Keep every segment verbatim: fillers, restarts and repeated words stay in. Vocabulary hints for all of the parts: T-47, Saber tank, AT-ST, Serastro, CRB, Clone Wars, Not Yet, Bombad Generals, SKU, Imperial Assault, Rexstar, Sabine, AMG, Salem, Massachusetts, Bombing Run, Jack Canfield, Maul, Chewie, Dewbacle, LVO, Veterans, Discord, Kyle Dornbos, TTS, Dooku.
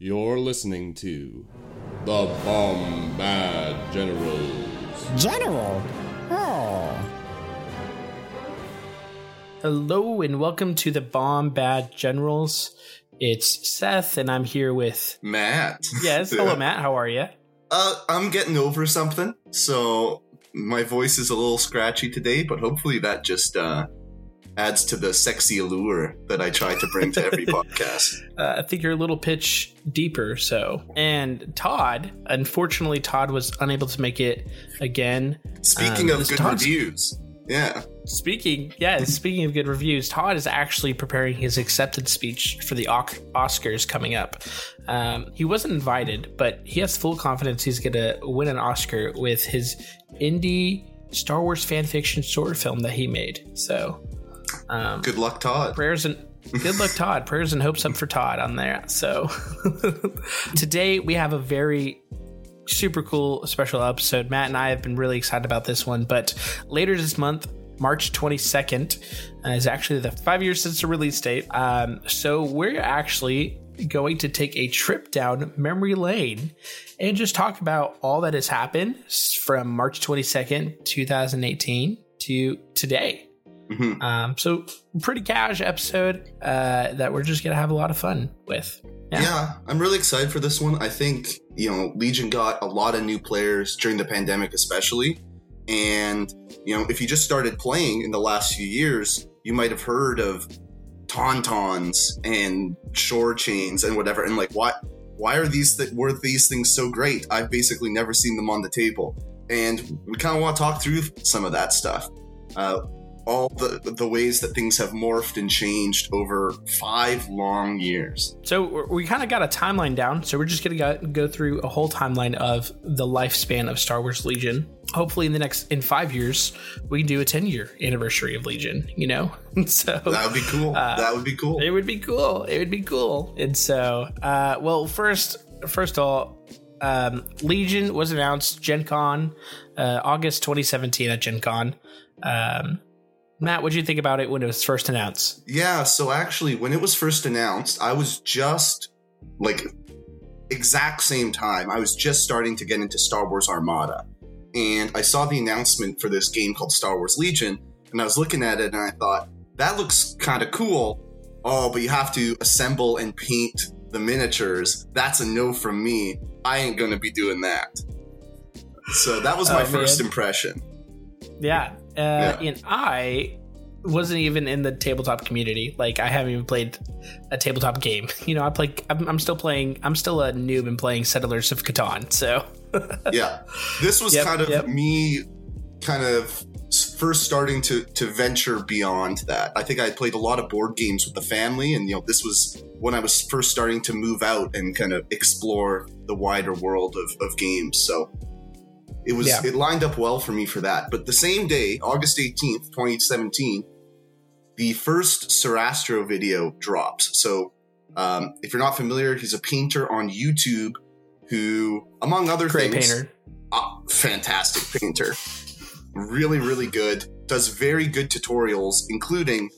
You're listening to the Bombad Generals. General? Oh. Hello and welcome to the Bombad Generals. It's Seth and I'm here with... Matt. Yes, hello Matt, how are you? Uh, I'm getting over something, so my voice is a little scratchy today, but hopefully that just... uh. adds to the sexy allure that I try to bring to every podcast. Uh, I think you're a little pitch deeper, so. And Todd, unfortunately, Todd was unable to make it again. Speaking um, of good Todd's, reviews. Yeah. Speaking, yeah, speaking of good reviews, Todd is actually preparing his acceptance speech for the o- Oscars coming up. Um, he wasn't invited, but he has full confidence he's going to win an Oscar with his indie Star Wars fan fiction short film that he made, so... Um, good luck, Todd. Prayers and good luck, Todd. Prayers and hopes up for Todd on there. So today we have a very super cool special episode. Matt and I have been really excited about this one. But later this month, March twenty-second, uh, is actually the five years since the release date. Um, so we're actually going to take a trip down memory lane and just talk about all that has happened from March twenty-second, twenty eighteen to today. Mm-hmm. Um, so pretty cash episode uh, that we're just going to have a lot of fun with. Yeah. yeah, I'm really excited for this one. I think, you know, Legion got a lot of new players during the pandemic especially. And, you know, if you just started playing in the last few years, you might have heard of Tauntauns and Shore Chains and whatever. And like, why, why are these th- were these things so great? I've basically never seen them on the table. And we kind of want to talk through some of that stuff. Uh all the, the ways that things have morphed and changed over five long years. So we kind of got a timeline down, so we're just going to go through a whole timeline of the lifespan of Star Wars Legion. Hopefully in the next, in five years, we can do a ten-year anniversary of Legion, you know? so That would be cool. Uh, that would be cool. It would be cool. It would be cool. And so, uh, well, first, first of all, um, Legion was announced Gen Con, uh, August twenty seventeen at Gen Con. Um Matt, what did you think about it when it was first announced? Yeah, so actually, when it was first announced, I was just, like, exact same time. I was just starting to get into Star Wars Armada. And I saw the announcement for this game called Star Wars Legion, and I was looking at it, and I thought, that looks kind of cool. Oh, but you have to assemble and paint the miniatures. That's a no from me. I ain't going to be doing that. So that was my oh, first man. impression. Yeah. Uh, yeah. And I wasn't even in the tabletop community. Like, I haven't even played a tabletop game. You know, I play. I'm, I'm still playing. I'm still a noob and playing Settlers of Catan. So, yeah, this was yep, kind of yep. me, kind of first starting to to venture beyond that. I think I played a lot of board games with the family, and you know, this was when I was first starting to move out and kind of explore the wider world of of games. So. It was yeah. it lined up well for me for that. But the same day, August eighteenth, twenty seventeen, the first Serastro video drops. So um, if you're not familiar, he's a painter on YouTube who, among other Great things... Great painter. Ah, fantastic painter. Really, really good. Does very good tutorials, including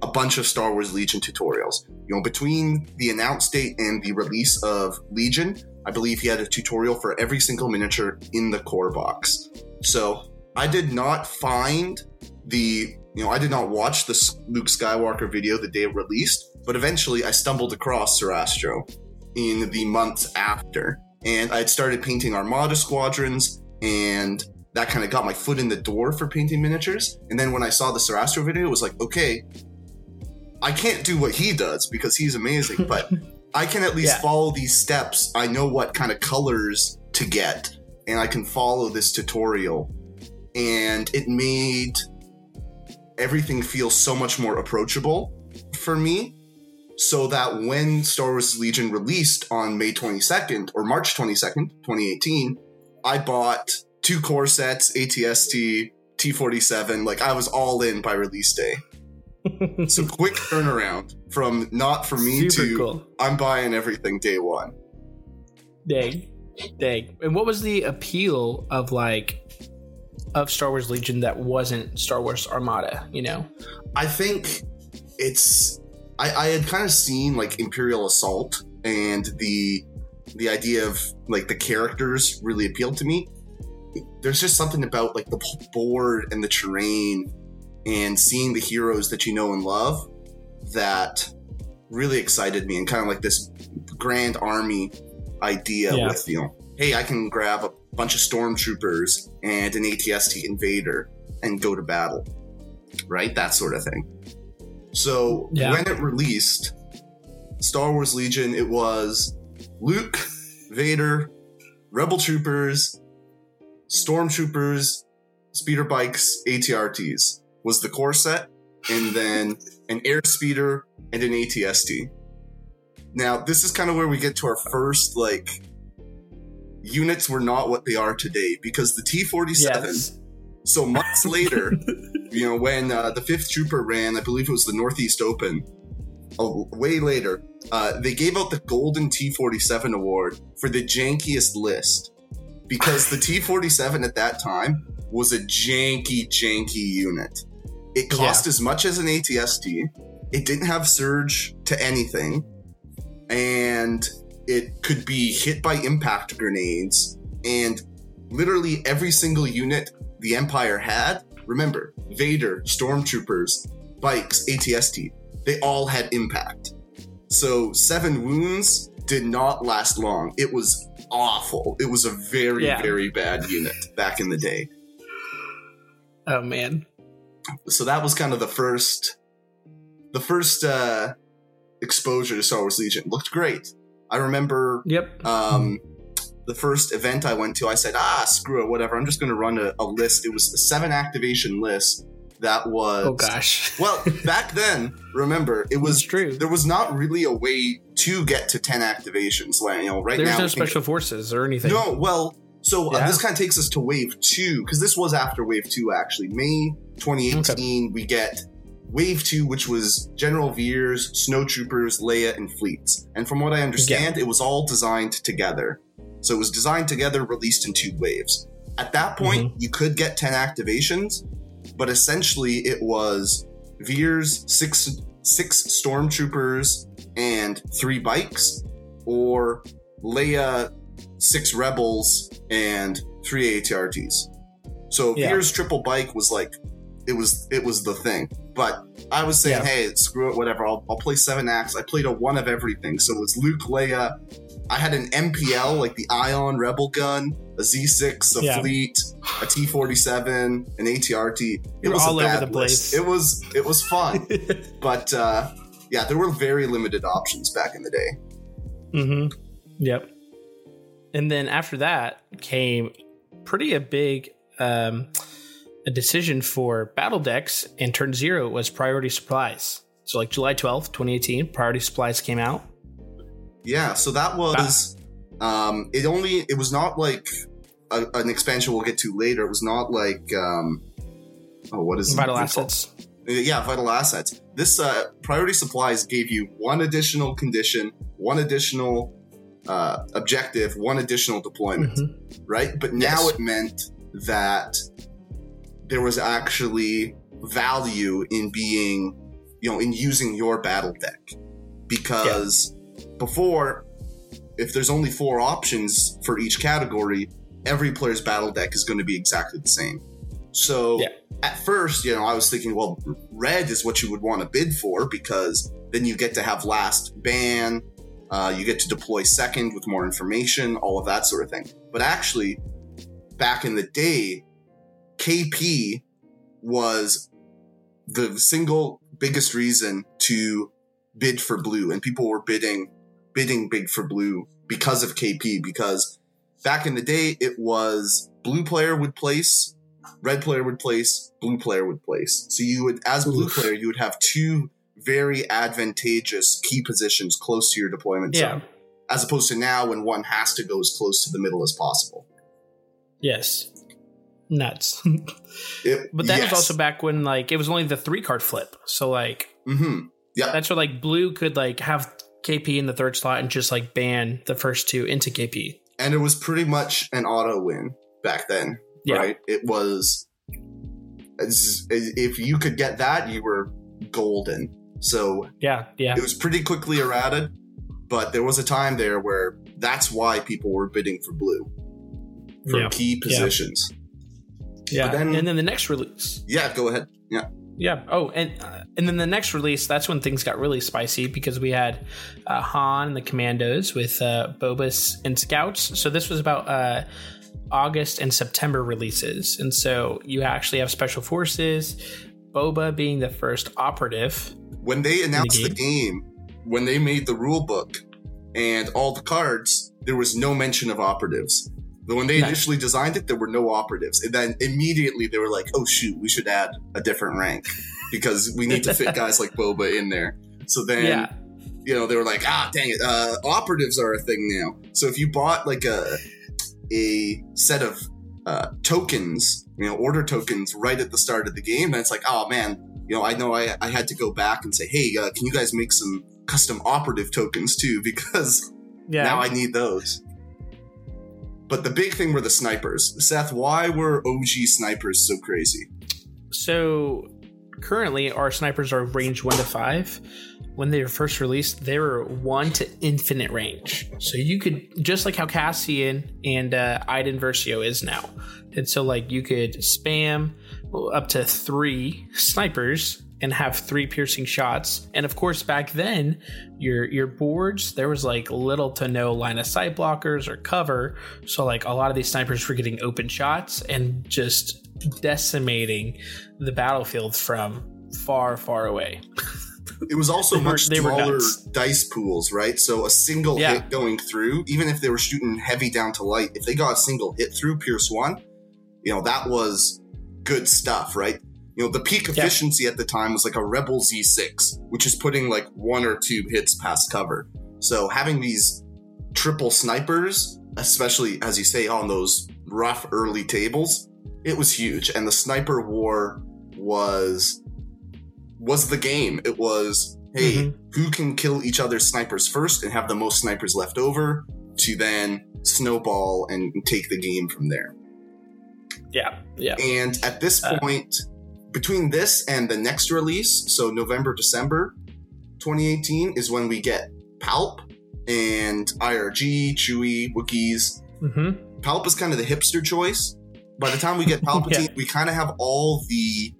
a bunch of Star Wars Legion tutorials. You know, between the announce date and the release of Legion... I believe he had a tutorial for every single miniature in the core box. So I did not find the, you know, I did not watch the Luke Skywalker video the day it released, but eventually I stumbled across Serastro in the months after. And I had started painting Armada squadrons, and that kind of got my foot in the door for painting miniatures. And then when I saw the Serastro video, it was like, okay, I can't do what he does because he's amazing, but... I can at least yeah. follow these steps. I know what kind of colors to get, and I can follow this tutorial. And it made everything feel so much more approachable for me, so that when Star Wars Legion released on May twenty-second, or March twenty-second, twenty eighteen, I bought two core sets, A T S T, T forty-seven. Like, I was all in by release day. So quick turnaround from not for me Super to cool. I'm buying everything day one. Dang. Dang. And what was the appeal of like of Star Wars Legion that wasn't Star Wars Armada, you know? I think it's I, I had kind of seen like Imperial Assault and the the idea of like the characters really appealed to me. There's just something about like the board and the terrain and seeing the heroes that you know and love that really excited me, and kind of like this grand army idea yeah. with, you know, hey, I can grab a bunch of stormtroopers and an A T S T invader and go to battle, right? That sort of thing. So yeah. when it released, Star Wars Legion, it was Luke, Vader, Rebel Troopers, Stormtroopers, Speeder Bikes, A T R Ts was the core set, and then an Air Speeder and an A T S T. Now, this is kind of where we get to our first, like, units were not what they are today, because the T forty-seven, yes. so months later, you know, when uh, the fifth Trooper ran, I believe it was the Northeast Open, oh, way later, uh, they gave out the Golden T forty-seven Award for the jankiest list, because the T forty-seven at that time was a janky, janky unit. It cost yeah. as much as an A T S T, it didn't have surge to anything, and it could be hit by impact grenades, and literally every single unit the Empire had, remember, Vader, Stormtroopers, Bikes, A T S T, they all had impact. So seven wounds did not last long. It was awful. It was a very, yeah. very bad unit back in the day. Oh, man. So that was kind of the first, the first uh, exposure to Star Wars Legion. Looked great. I remember yep. um, the first event I went to, I said, ah, screw it, whatever. I'm just going to run a, a list. It was a seven activation list that was... Oh, gosh. Well, back then, remember, it was... true. There was not really a way to get to ten activations. Like, you know, right There's now, no special forces or anything. No, well, so yeah. uh, this kind of takes us to Wave two, because this was after Wave two, actually. May twenty eighteen, okay. we get... Wave two, which was General Veers, Snowtroopers, Leia, and Fleets. And from what I understand, yeah. it was all designed together. So it was designed together, released in two waves. At that point, mm-hmm. you could get ten activations, but essentially it was Veers, six, six Stormtroopers, and three Bikes, or Leia, six Rebels, and three A T R Ts. So yeah. Veers triple Bike was like, it was it was the thing. But I was saying, yeah. hey, screw it, whatever. I'll, I'll play seven acts. I played a one of everything. So it was Luke, Leia. I had an M P L, like the Ion Rebel gun, a Z six, a yeah. Fleet, a T forty-seven, an A T R T. It You're was all a bad over the place. List. It was it was fun, but uh, yeah, there were very limited options back in the day. Mm-hmm. Yep. And then after that came pretty a big. Um, A decision for battle decks, and turn zero was priority supplies. So like July twelfth, twenty eighteen, priority supplies came out. Yeah, so that was um, it only it was not like a, an expansion we'll get to later. It was not like um, oh what is Vital Assets. Yeah, Vital Assets. This uh, priority supplies gave you one additional condition, one additional uh, objective, one additional deployment, mm-hmm. right? But now yes. it meant that there was actually value in being, you know, in using your battle deck. Because yeah. before, if there's only four options for each category, every player's battle deck is going to be exactly the same. So yeah. at first, you know, I was thinking, well, red is what you would want to bid for, because then you get to have last ban, uh, you get to deploy second with more information, all of that sort of thing. But actually, back in the day, K P was the single biggest reason to bid for blue, and people were bidding bidding big for blue because of K P, because back in the day it was blue player would place, red player would place, blue player would place. So you would, as blue Oof. player, you would have two very advantageous key positions close to your deployment yeah. zone, as opposed to now when one has to go as close to the middle as possible. Yes. Nuts. it, but that yes. was also back when, like, it was only the three card flip. So like mm-hmm. yeah. that's where like blue could like have K P in the third slot and just like ban the first two into K P. And it was pretty much an auto win back then. Yeah. Right? It was, if you could get that, you were golden. So yeah, yeah. it was pretty quickly errated. But there was a time there where that's why people were bidding for blue for yeah. key positions. Yeah. But then, and then the next release. Yeah, go ahead. Yeah. Yeah. Oh, and uh, and then the next release, that's when things got really spicy because we had uh, Han and the Commandos with uh, Boba and Scouts. So this was about uh, August and September releases. And so you actually have Special Forces, Boba being the first operative. When they announced the game, the game when they made the rule book and all the cards, there was no mention of operatives. But when they initially designed it, there were no operatives. And then immediately they were like, oh, shoot, we should add a different rank because we need to fit guys like Boba in there. So then, yeah. you know, they were like, ah, dang it. Uh, operatives are a thing now. So if you bought like a a set of uh, tokens, you know, order tokens right at the start of the game, then it's like, oh, man, you know, I know I, I had to go back and say, hey, uh, can you guys make some custom operative tokens, too? Because yeah. now I need those. But the big thing were the snipers. Seth, why were O G snipers so crazy? So currently our snipers are range one to five. When they were first released, they were one to infinite range. So you could, just like how Cassian and uh, Iden Versio is now. And so like you could spam up to three snipers and have three piercing shots. And of course, back then, your your boards, there was like little to no line of sight blockers or cover. So like a lot of these snipers were getting open shots and just decimating the battlefield from far, far away. It was also were, much smaller dice pools, right? So a single yeah. hit going through, even if they were shooting heavy down to light, if they got a single hit through Pierce One, you know, that was good stuff, right? You know, the peak efficiency yeah. at the time was like a Rebel Z six, which is putting like one or two hits past cover. So having these triple snipers, especially, as you say, on those rough early tables, it was huge. And the sniper war was was the game. It was, hey, mm-hmm. who can kill each other's snipers first and have the most snipers left over to then snowball and take the game from there. Yeah, yeah. And at this uh, point... Between this and the next release, so November, December twenty eighteen, is when we get Palp and I R G, Chewie, Wookiees. Mm-hmm. Palp is kind of the hipster choice. By the time we get Palpatine, yeah. we kind of have all the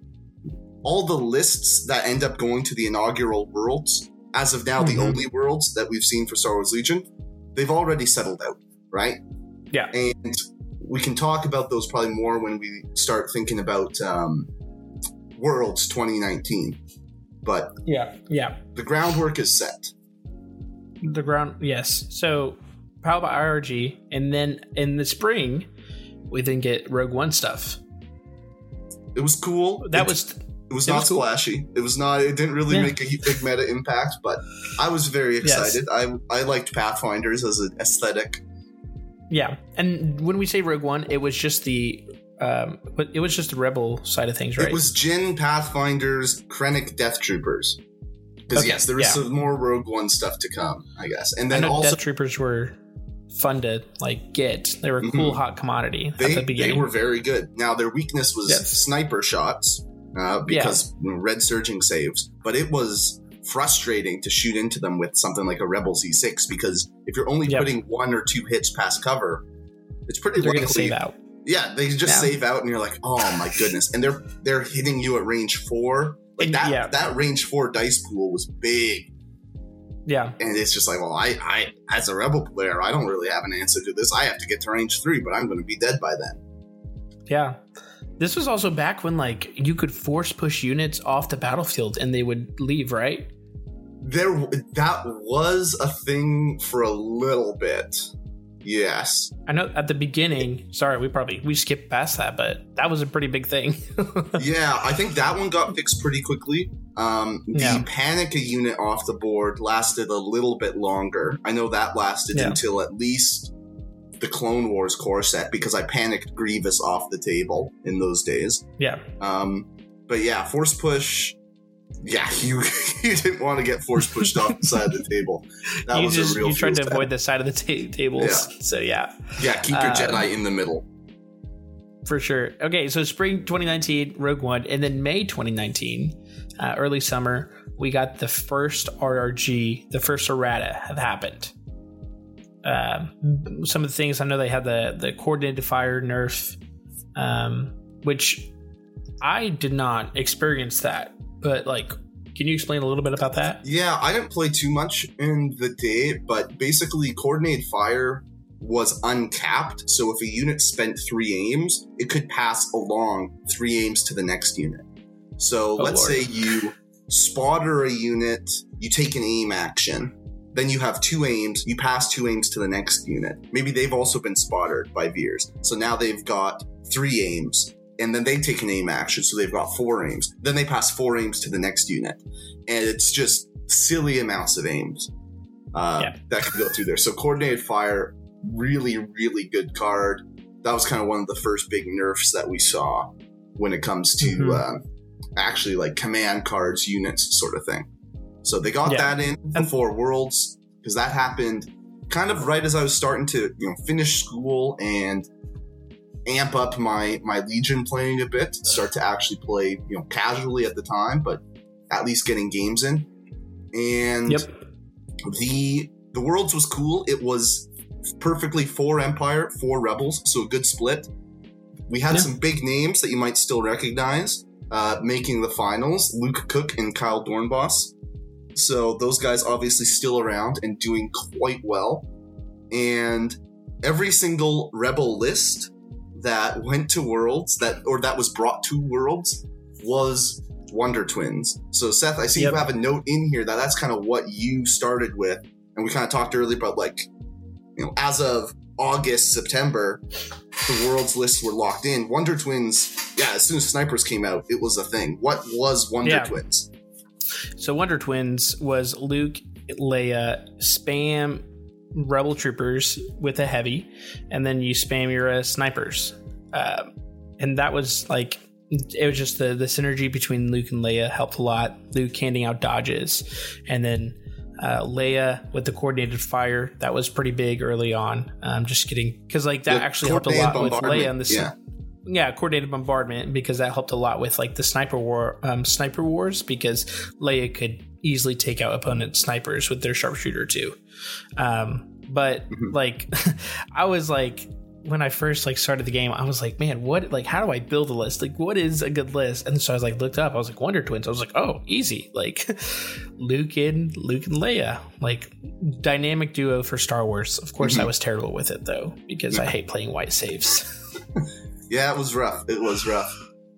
all the lists that end up going to the inaugural worlds. As of now, mm-hmm. the only worlds that we've seen for Star Wars Legion, they've already settled out, right? Yeah. And we can talk about those probably more when we start thinking about... Um, Worlds twenty nineteen, but yeah yeah the groundwork is set. The ground yes so Palpa I R G, and then in the spring we then get Rogue One stuff. It was cool. That it, was it was it not was splashy cool. It was not it didn't really yeah. make a big meta impact, but I was very excited. yes. I I liked Pathfinders as an aesthetic. Yeah and when we say Rogue One, it was just the Um, but it was just the rebel side of things, right? It was Jyn, Pathfinders, Krennic Death Troopers. Because okay, yes, there is yeah. some more Rogue One stuff to come, I guess. And then I know also, Death Troopers were fun to like get. They were a cool, mm-hmm. hot commodity they, at the beginning. They were very good. Now their weakness was yes. sniper shots uh, because yeah. red surging saves, but it was frustrating to shoot into them with something like a Rebel Z six because if you're only yep. putting one or two hits past cover, it's pretty they're likely gonna save out. Yeah, they just yeah. save out, and you're like, oh my goodness. And they're they're hitting you at range four. Like that yeah. that range four dice pool was big. Yeah. And it's just like, well, I, I as a rebel player, I don't really have an answer to this. I have to get to range three, but I'm gonna be dead by then. Yeah. This was also back when like you could force push units off the battlefield and they would leave, right? There that was a thing for a little bit. Yes. I know at the beginning, sorry, we probably, we skipped past that, but that was a pretty big thing. yeah, I think that one got fixed pretty quickly. Um, the yeah. Panica unit off the board lasted a little bit longer. I know that lasted yeah. until at least the Clone Wars core set because I panicked Grievous off the table in those days. Yeah. Um, but yeah, Force Push... Yeah, you you didn't want to get force pushed off the side of the table. That you was just, a real. You tried to bad. avoid the side of the t- tables. Yeah. So yeah, yeah, keep your uh, Jedi in the middle for sure. Okay, so spring twenty nineteen, Rogue One, and then May twenty nineteen uh, early summer, we got the first R R G, the first errata have happened. Um, some of the things I know, they had the, the coordinated fire nerf, um, which I did not experience that, but like, can you explain a little bit about that? Yeah, I didn't play too much in the day, but basically coordinated fire was uncapped. So if a unit spent three aims, it could pass along three aims to the next unit. So oh, let's Lord. say you spotter a unit, you take an aim action, then you have two aims, you pass two aims to the next unit. Maybe they've also been spotted by Veers. So now they've got three aims, and then they take an aim action, so they've got four aims. Then they pass four aims to the next unit. And it's just silly amounts of aims uh, yeah. that could go through there. So coordinated fire, really, really good card. That was kind of one of the first big nerfs that we saw when it comes to mm-hmm. uh, actually like command cards, units sort of thing. So they got yeah. that in before Worlds, because that happened kind of right as I was starting to, you know, finish school and amp up my, my Legion playing a bit, start to actually play, you know, casually at the time, but at least getting games in. And yep. the the Worlds was cool. It was perfectly four Empire, four Rebels, so a good split. We had yeah. some big names that you might still recognize uh, making the finals, Luke Cook and Kyle Dornbos. So those guys obviously still around and doing quite well. And every single Rebel list that went to Worlds, that or that was brought to Worlds, was Wonder Twins. So Seth, I see yep. you have a note in here that that's kind of what you started with. And we kind of talked earlier about, like, you know, as of August, September, the Worlds lists were locked in. Wonder Twins, yeah, as soon as Snipers came out, it was a thing. What was Wonder yeah. Twins? So Wonder Twins was Luke, Leia, spam Rebel Troopers with a heavy, and then you spam your uh, Snipers. Uh, and that was like, it was just the, the synergy between Luke and Leia helped a lot. Luke handing out dodges, and then uh, Leia with the coordinated fire, that was pretty big early on. Um, just kidding, because like that the actually helped a lot with Leia on the yeah. Yeah, coordinated bombardment, because that helped a lot with like the sniper war, um, sniper wars, because Leia could easily take out opponent snipers with their sharpshooter too. Um, but mm-hmm. like, I was like, when I first like started the game, I was like, man, what? Like, how do I build a list? Like, what is a good list? And so I was like, looked up. I was like, Wonder Twins. I was like, oh, easy. Like, Luke and Luke and Leia, like dynamic duo for Star Wars. Of course, mm-hmm. I was terrible with it though, because yeah. I hate playing white saves. Yeah, it was rough. It was rough.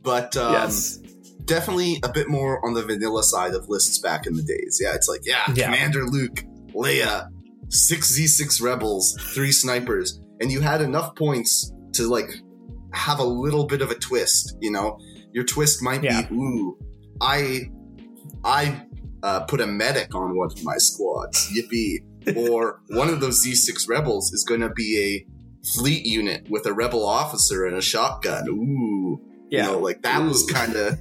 But um, yes. definitely a bit more on the vanilla side of lists back in the days. Yeah, it's like, yeah, yeah. Commander Luke, Leia, six Z six Rebels, three Snipers. And you had enough points to, like, have a little bit of a twist, you know? Your twist might yeah. be, ooh, I, I uh, put a medic on one of my squads. Yippee. Or one of those Z six Rebels is going to be a fleet unit with a rebel officer and a shotgun. Ooh. Yeah. You know, like that Ooh. was kind of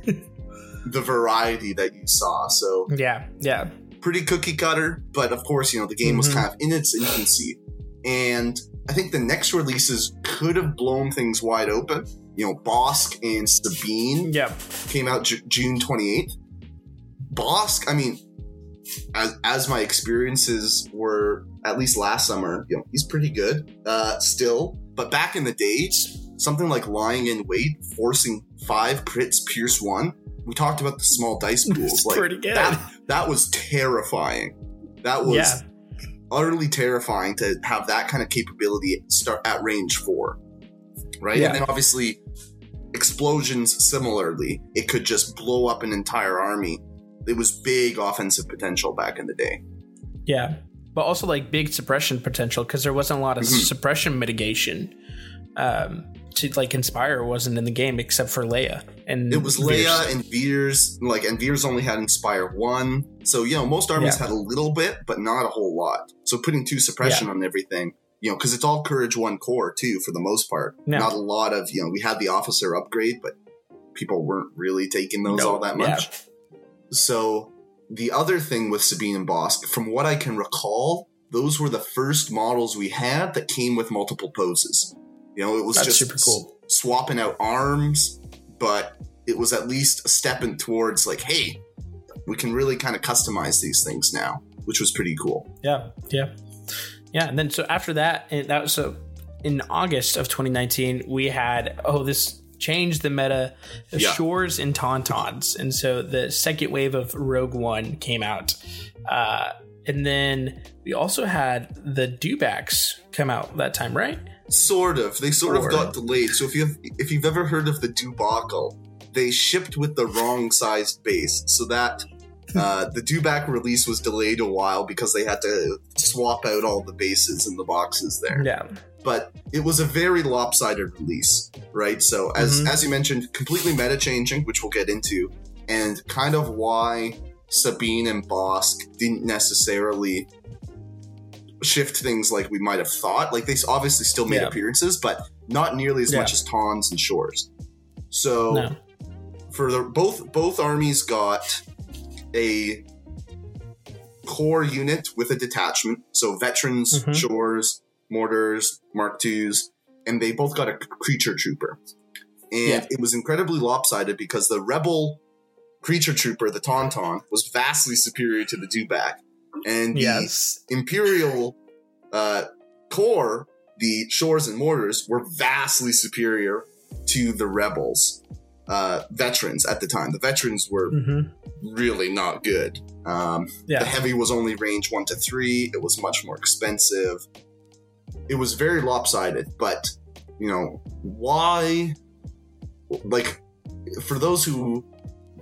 the variety that you saw. So yeah, yeah. pretty cookie cutter, but of course, you know, the game mm-hmm. was kind of in its infancy. And I think the next releases could have blown things wide open. You know, Bossk and Sabine yep. came out J- June twenty-eighth. Bossk, I mean, As, as my experiences were, at least last summer, you know, he's pretty good uh, still. But back in the days, something like Lying in Wait, forcing five crits, pierce one. We talked about the small dice pools. Like, pretty good. That, that was terrifying. That was yeah. utterly terrifying to have that kind of capability start at range four, right? Yeah. And then obviously explosions similarly. It could just blow up an entire army. It was big offensive potential back in the day. Yeah. But also like big suppression potential, because there wasn't a lot of mm-hmm. suppression mitigation um, to like inspire wasn't in the game except for Leia. And it was Veers. Leia and Veers, like, and Veers only had inspire one. So, you know, most armies yeah. had a little bit, but not a whole lot. So putting two suppression yeah. on everything, you know, because it's all courage one core too, for the most part. No. Not a lot of, you know, we had the officer upgrade, but people weren't really taking those no. all that much. Yeah. So the other thing with Sabine and Bossk, from what I can recall, those were the first models we had that came with multiple poses. You know, it was That's just super cool. s- swapping out arms, but it was at least a step in towards like, hey, we can really kind of customize these things now, which was pretty cool. Yeah, yeah, yeah. And then so after that, and that was so in August of twenty nineteen, we had oh this. changed the meta of yeah. Shores and Tauntauns. And so the second wave of Rogue One came out. Uh, and then we also had the Dewbacks come out that time, right? Sort of. They sort or. of got delayed. So if, you have, if you've ever heard of the Dewbacle, they shipped with the wrong sized base. So that uh, the Dewback release was delayed a while because they had to swap out all the bases in the boxes there. Yeah. But it was a very lopsided release, right? So as mm-hmm. as you mentioned, completely meta-changing, which we'll get into, and kind of why Sabine and Bossk didn't necessarily shift things like we might have thought. Like, they obviously still made yeah. appearances, but not nearly as yeah. much as Tauntauns and Shores. So no. for the, both both armies got a core unit with a detachment, so veterans, mm-hmm. Shores, Mortars, Mark twos, and they both got a creature trooper. And yeah. it was incredibly lopsided because the rebel creature trooper, the Tauntaun, was vastly superior to the Dewback. And yes. the Imperial uh, Corps, the Shores and Mortars, were vastly superior to the rebels, uh, veterans at the time. The veterans were mm-hmm. really not good. Um, yeah. The heavy was only range one to three. It was much more expensive. It was very lopsided, but, you know, why, like, for those who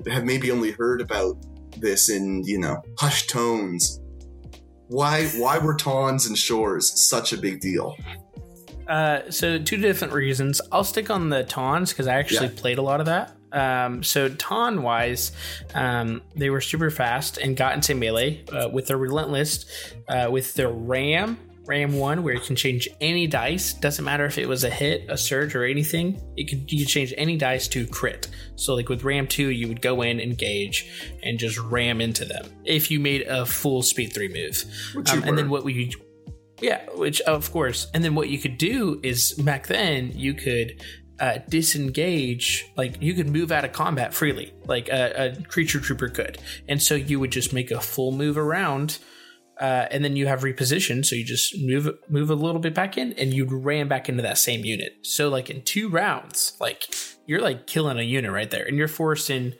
have maybe only heard about this in, you know, hushed tones, why why were Tauntaun and Shores such a big deal? Uh, so two different reasons. I'll stick on the Tauntaun because I actually yeah. played a lot of that. Um, so Tauntaun wise, um, they were super fast and got into melee uh, with their Relentless, uh, with their Ram. Ram one, where you can change any dice. Doesn't matter if it was a hit, a surge, or anything. It could, you could change any dice to crit. So like with Ram two, you would go in, engage, and just ram into them if you made a full speed three move. Um, and then what we, yeah, which of course. And then what you could do is back then you could uh, disengage. Like you could move out of combat freely, like a, a creature trooper could. And so you would just make a full move around. Uh, and then you have reposition, so you just move move a little bit back in, and you ran back into that same unit. So, like, in two rounds, like, you're, like, killing a unit right there. And you're forcing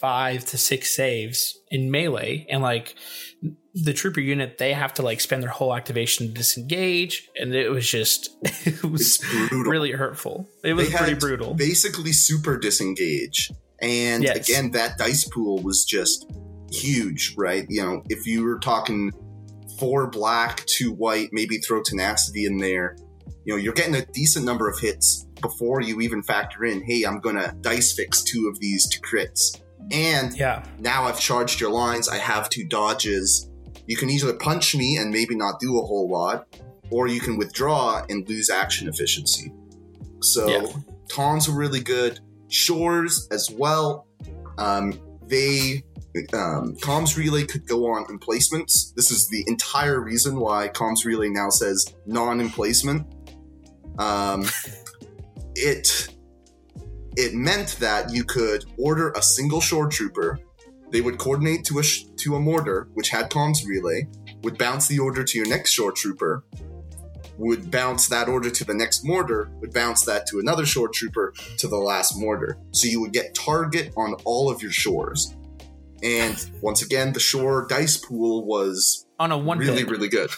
five to six saves in melee. And, like, the trooper unit, they have to, like, spend their whole activation to disengage. And it was just it was brutal. Really hurtful. It was they pretty brutal. Basically super disengage. And, yes. again, that dice pool was just huge, right? You know, if you were talking four black, two white, maybe throw tenacity in there. You know, you're getting a decent number of hits before you even factor in, hey, I'm going to dice fix two of these to crits. And yeah. now I've charged your lines. I have two dodges. You can either punch me and maybe not do a whole lot, or you can withdraw and lose action efficiency. So yeah. Tauntaun's were really good. Shores as well. Um, they... Um, comms relay could go on emplacements. This is the entire reason why comms relay now says non-emplacement. Um, it it meant that you could order a single shore trooper. They would coordinate to a sh- to a mortar, which had comms relay, would bounce the order to your next shore trooper, would bounce that order to the next mortar, would bounce that to another shore trooper, to the last mortar. So you would get target on all of your shores. And once again, the shore dice pool was on a one really, really good.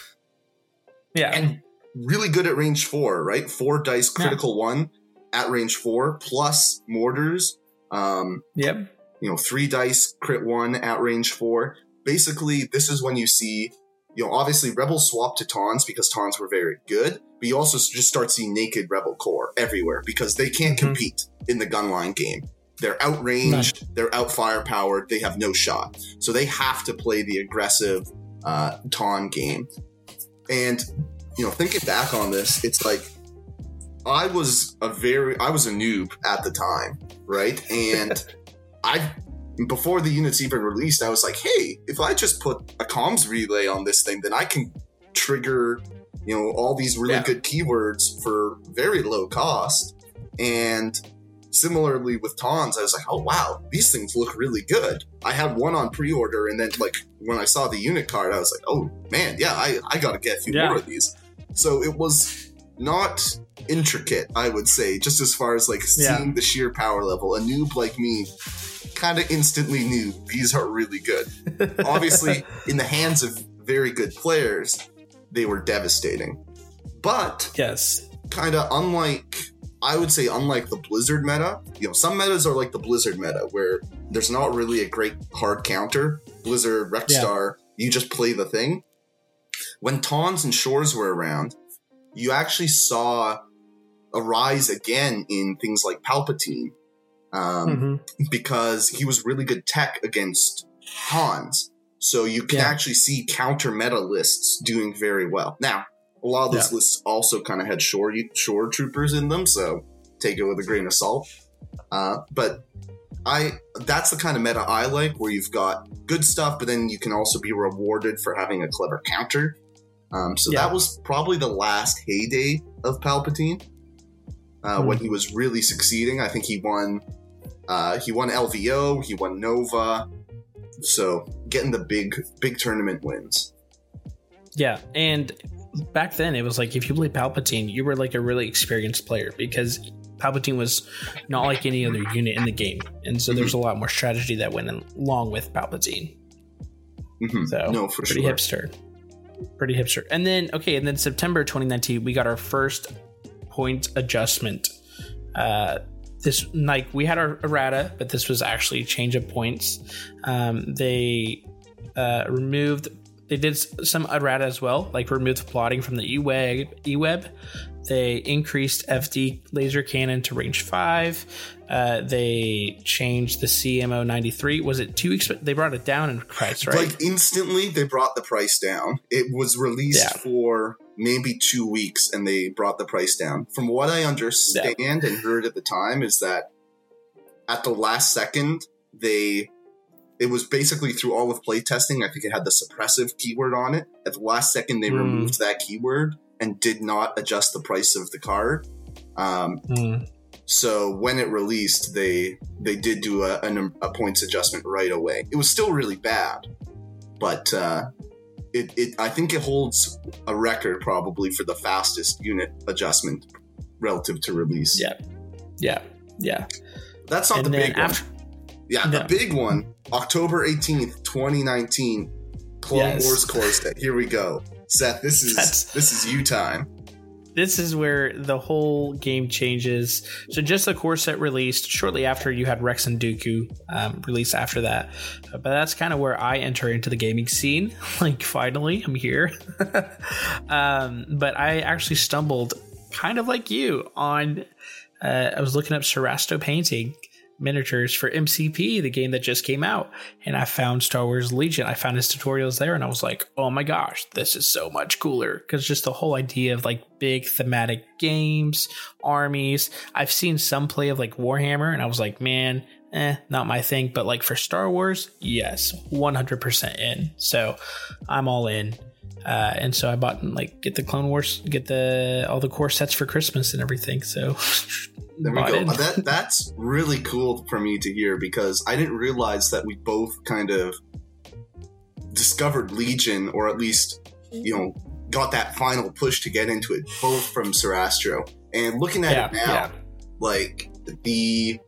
Yeah. And really good at range four, right? Four dice critical yeah. one at range four plus mortars. Um, yep. You know, three dice crit one at range four. Basically, this is when you see, you know, obviously rebels swap to Tauntaun because Tauntaun were very good. But you also just start seeing naked rebel corps everywhere because they can't mm-hmm. compete in the gunline game. They're outranged, None. they're out firepowered, they have no shot. So they have to play the aggressive uh, Tauntaun game. And, you know, thinking back on this, it's like, I was a very, I was a noob at the time, right? And I, before the unit's even released, I was like, hey, if I just put a comms relay on this thing, then I can trigger, you know, all these really yeah. good keywords for very low cost. And Similarly with Tauntauns, I was like, oh wow, these things look really good. I had one on pre-order, and then like when I saw the unit card, I was like, oh man, yeah, I, I gotta get a few yeah. more of these. So it was not intricate, I would say, just as far as like yeah. seeing the sheer power level. A noob like me kind of instantly knew these are really good. Obviously, in the hands of very good players, they were devastating. But yes, kind of unlike, I would say unlike the Blizzard meta, you know, some metas are like the Blizzard meta where there's not really a great hard counter. Blizzard, Rexstar, yeah. you just play the thing. When Tauntauns and Shores were around, you actually saw a rise again in things like Palpatine, um, mm-hmm. because he was really good tech against Tauntauns. So you can yeah. actually see counter meta lists doing very well. Now, a lot of those yeah. lists also kind of had shore, shore troopers in them, so take it with a grain of salt. Uh, but I that's the kind of meta I like, where you've got good stuff, but then you can also be rewarded for having a clever counter. Um, so yeah. that was probably the last heyday of Palpatine, uh, mm. when he was really succeeding. I think he won uh, he won L V O, he won Nova. So getting the big, big tournament wins. Yeah, and back then it was like if you played Palpatine, you were like a really experienced player because Palpatine was not like any other unit in the game. And so mm-hmm. there's a lot more strategy that went along with Palpatine. Mm-hmm. So no, for pretty sure. hipster. Pretty hipster. And then, okay, and then September twenty nineteen, we got our first point adjustment. Uh, this, like, we had our errata, but this was actually a change of points. Um, they uh, removed, they did some errata as well, like removed plotting from the E-Web. E-Web. They increased F D laser cannon to range five. Uh, they changed the C M O ninety-three. Was it too expensive? They brought it down in price, right? Like instantly, they brought the price down. It was released yeah. for maybe two weeks, and they brought the price down. From what I understand yeah. and heard at the time is that at the last second, they it was basically through all of playtesting. I think it had the suppressive keyword on it. At the last second, they mm. removed that keyword and did not adjust the price of the card. Um, mm. So when it released, they they did do a, a, a points adjustment right away. It was still really bad, but uh, it, it I think it holds a record probably for the fastest unit adjustment relative to release. Yeah, yeah, yeah. That's not and the big after- one. Yeah, no. The big one, October eighteenth, twenty nineteen, Clone yes. Wars course day. Here we go. Seth, this is That's, this is you time. This is where the whole game changes. So just the core set released shortly after. You had Rex and Dooku um, release after that, but that's kind of where I enter into the gaming scene. Like finally, I'm here. um, but I actually stumbled, kind of like you, on. Uh, I was looking up Serastro painting miniatures for M C P, the game that just came out, and I found Star Wars Legion. I found his tutorials there, and I was like, oh my gosh, this is so much cooler, because just the whole idea of like big thematic games, armies. I've seen some play of like Warhammer, and I was like, man, eh, not my thing, but like for Star Wars, yes, one hundred percent in. So I'm all in. Uh, and so I bought and like get the Clone Wars, get the all the core sets for Christmas and everything. So there we go. that, that's really cool for me to hear, because I didn't realize that we both kind of discovered Legion, or at least, you know, got that final push to get into it, both from Serastro. And looking at yeah, it now, yeah. like the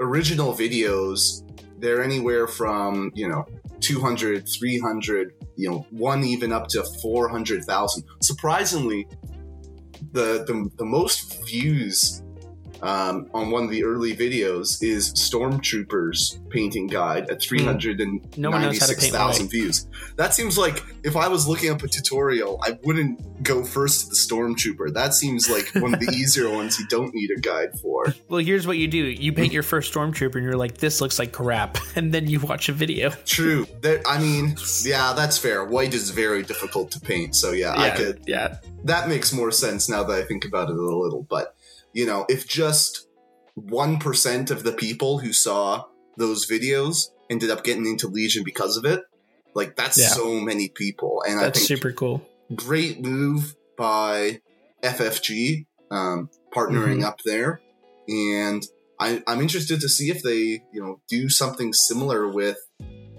original videos, they're anywhere from, you know, two hundred, three hundred, you know, one even up to four hundred thousand. Surprisingly, the, the the most views um, on one of the early videos is Stormtroopers painting guide at three hundred ninety-six thousand no views. That seems like if I was looking up a tutorial, I wouldn't go first to the Stormtrooper. That seems like one of the easier ones you don't need a guide for. Well, here's what you do. You paint your first Stormtrooper and you're like, this looks like crap. And then you watch a video. True. That, I mean, yeah, that's fair. White is very difficult to paint. So yeah, yeah, I could. Yeah. That makes more sense now that I think about it a little, but you know, if just one percent of the people who saw those videos ended up getting into Legion because of it, like that's yeah. so many people. And that's I think super cool. Great move by F F G um, partnering mm-hmm. up there. And I, I'm interested to see if they, you know, do something similar with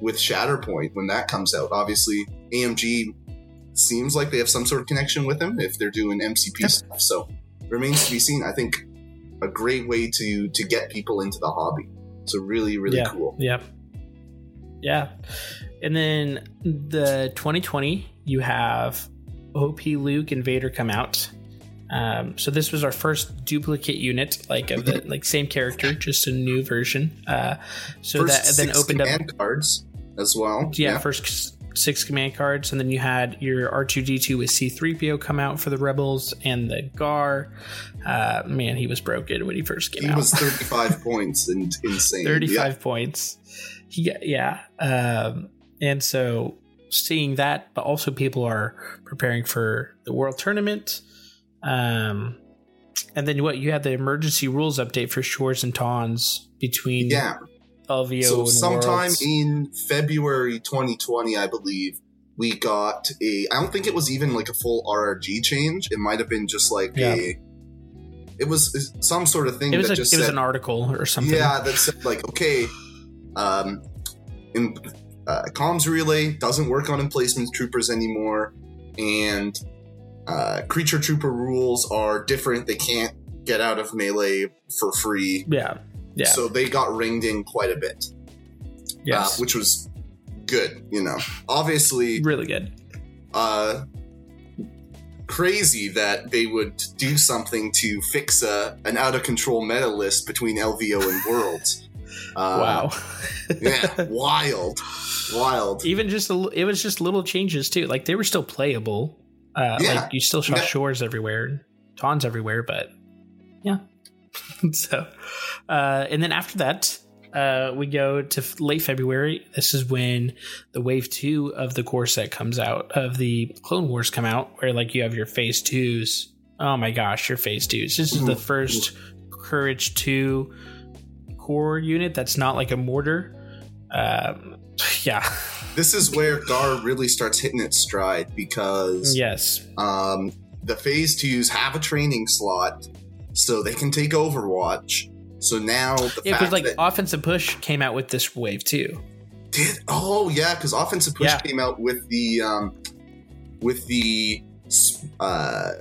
with Shatterpoint when that comes out. Obviously, A M G seems like they have some sort of connection with him if they're doing M C P yep. stuff. So remains to be seen. I think a great way to to get people into the hobby. So really, really yeah. cool. Yeah. Yeah. And then the twenty twenty, you have O P Luke and Vader come out. Um, so this was our first duplicate unit, like of the like same character, just a new version. Uh, so first that then opened command up cards as well. Yeah, yeah, first six command cards, and then you had your R two D two with C three P O come out for the Rebels and the Gar. Uh, man, he was broken when he first came he out. He was thirty-five points and insane. thirty-five yeah. points. He, yeah, um, and so seeing that, but also people are preparing for the World Tournament. Um, and then what you had the emergency rules update for Shores and Tauntauns between yeah. L V O so and sometime Worlds. In February twenty twenty, I believe we got a. I don't think it was even like a full R R G change. It might have been just like yeah. a. It was some sort of thing. It was that a, just it said, was an article or something. Yeah, that said like okay, um, in, uh, comms relay doesn't work on emplacement troopers anymore, and. Uh, creature trooper rules are different. They can't get out of melee for free. Yeah, yeah. So they got ringed in quite a bit. Yes. Uh, which was good, you know. Obviously... Really good. Uh, crazy that they would do something to fix a, an out-of-control meta list between L V O and Worlds. Uh, wow. Yeah, wild. Wild. Even just... A, it was just little changes, too. Like, they were still playable. Uh, yeah. Like you still saw yeah. Shores everywhere, Tauntauns everywhere, but yeah. so, uh, and then after that, uh, we go to late February. This is when the wave two of the core set comes out of the Clone Wars come out, where like you have your phase twos. Oh my gosh, your phase twos. This is the first Courage two core unit that's not like a mortar. Um, yeah. This is where Gar really starts hitting its stride because yes, um, the Phase twos have a training slot, so they can take Overwatch. So now the yeah, fact like that... Offensive Push came out with this wave too. Did oh yeah, because Offensive Push yeah. came out with the um, with the uh,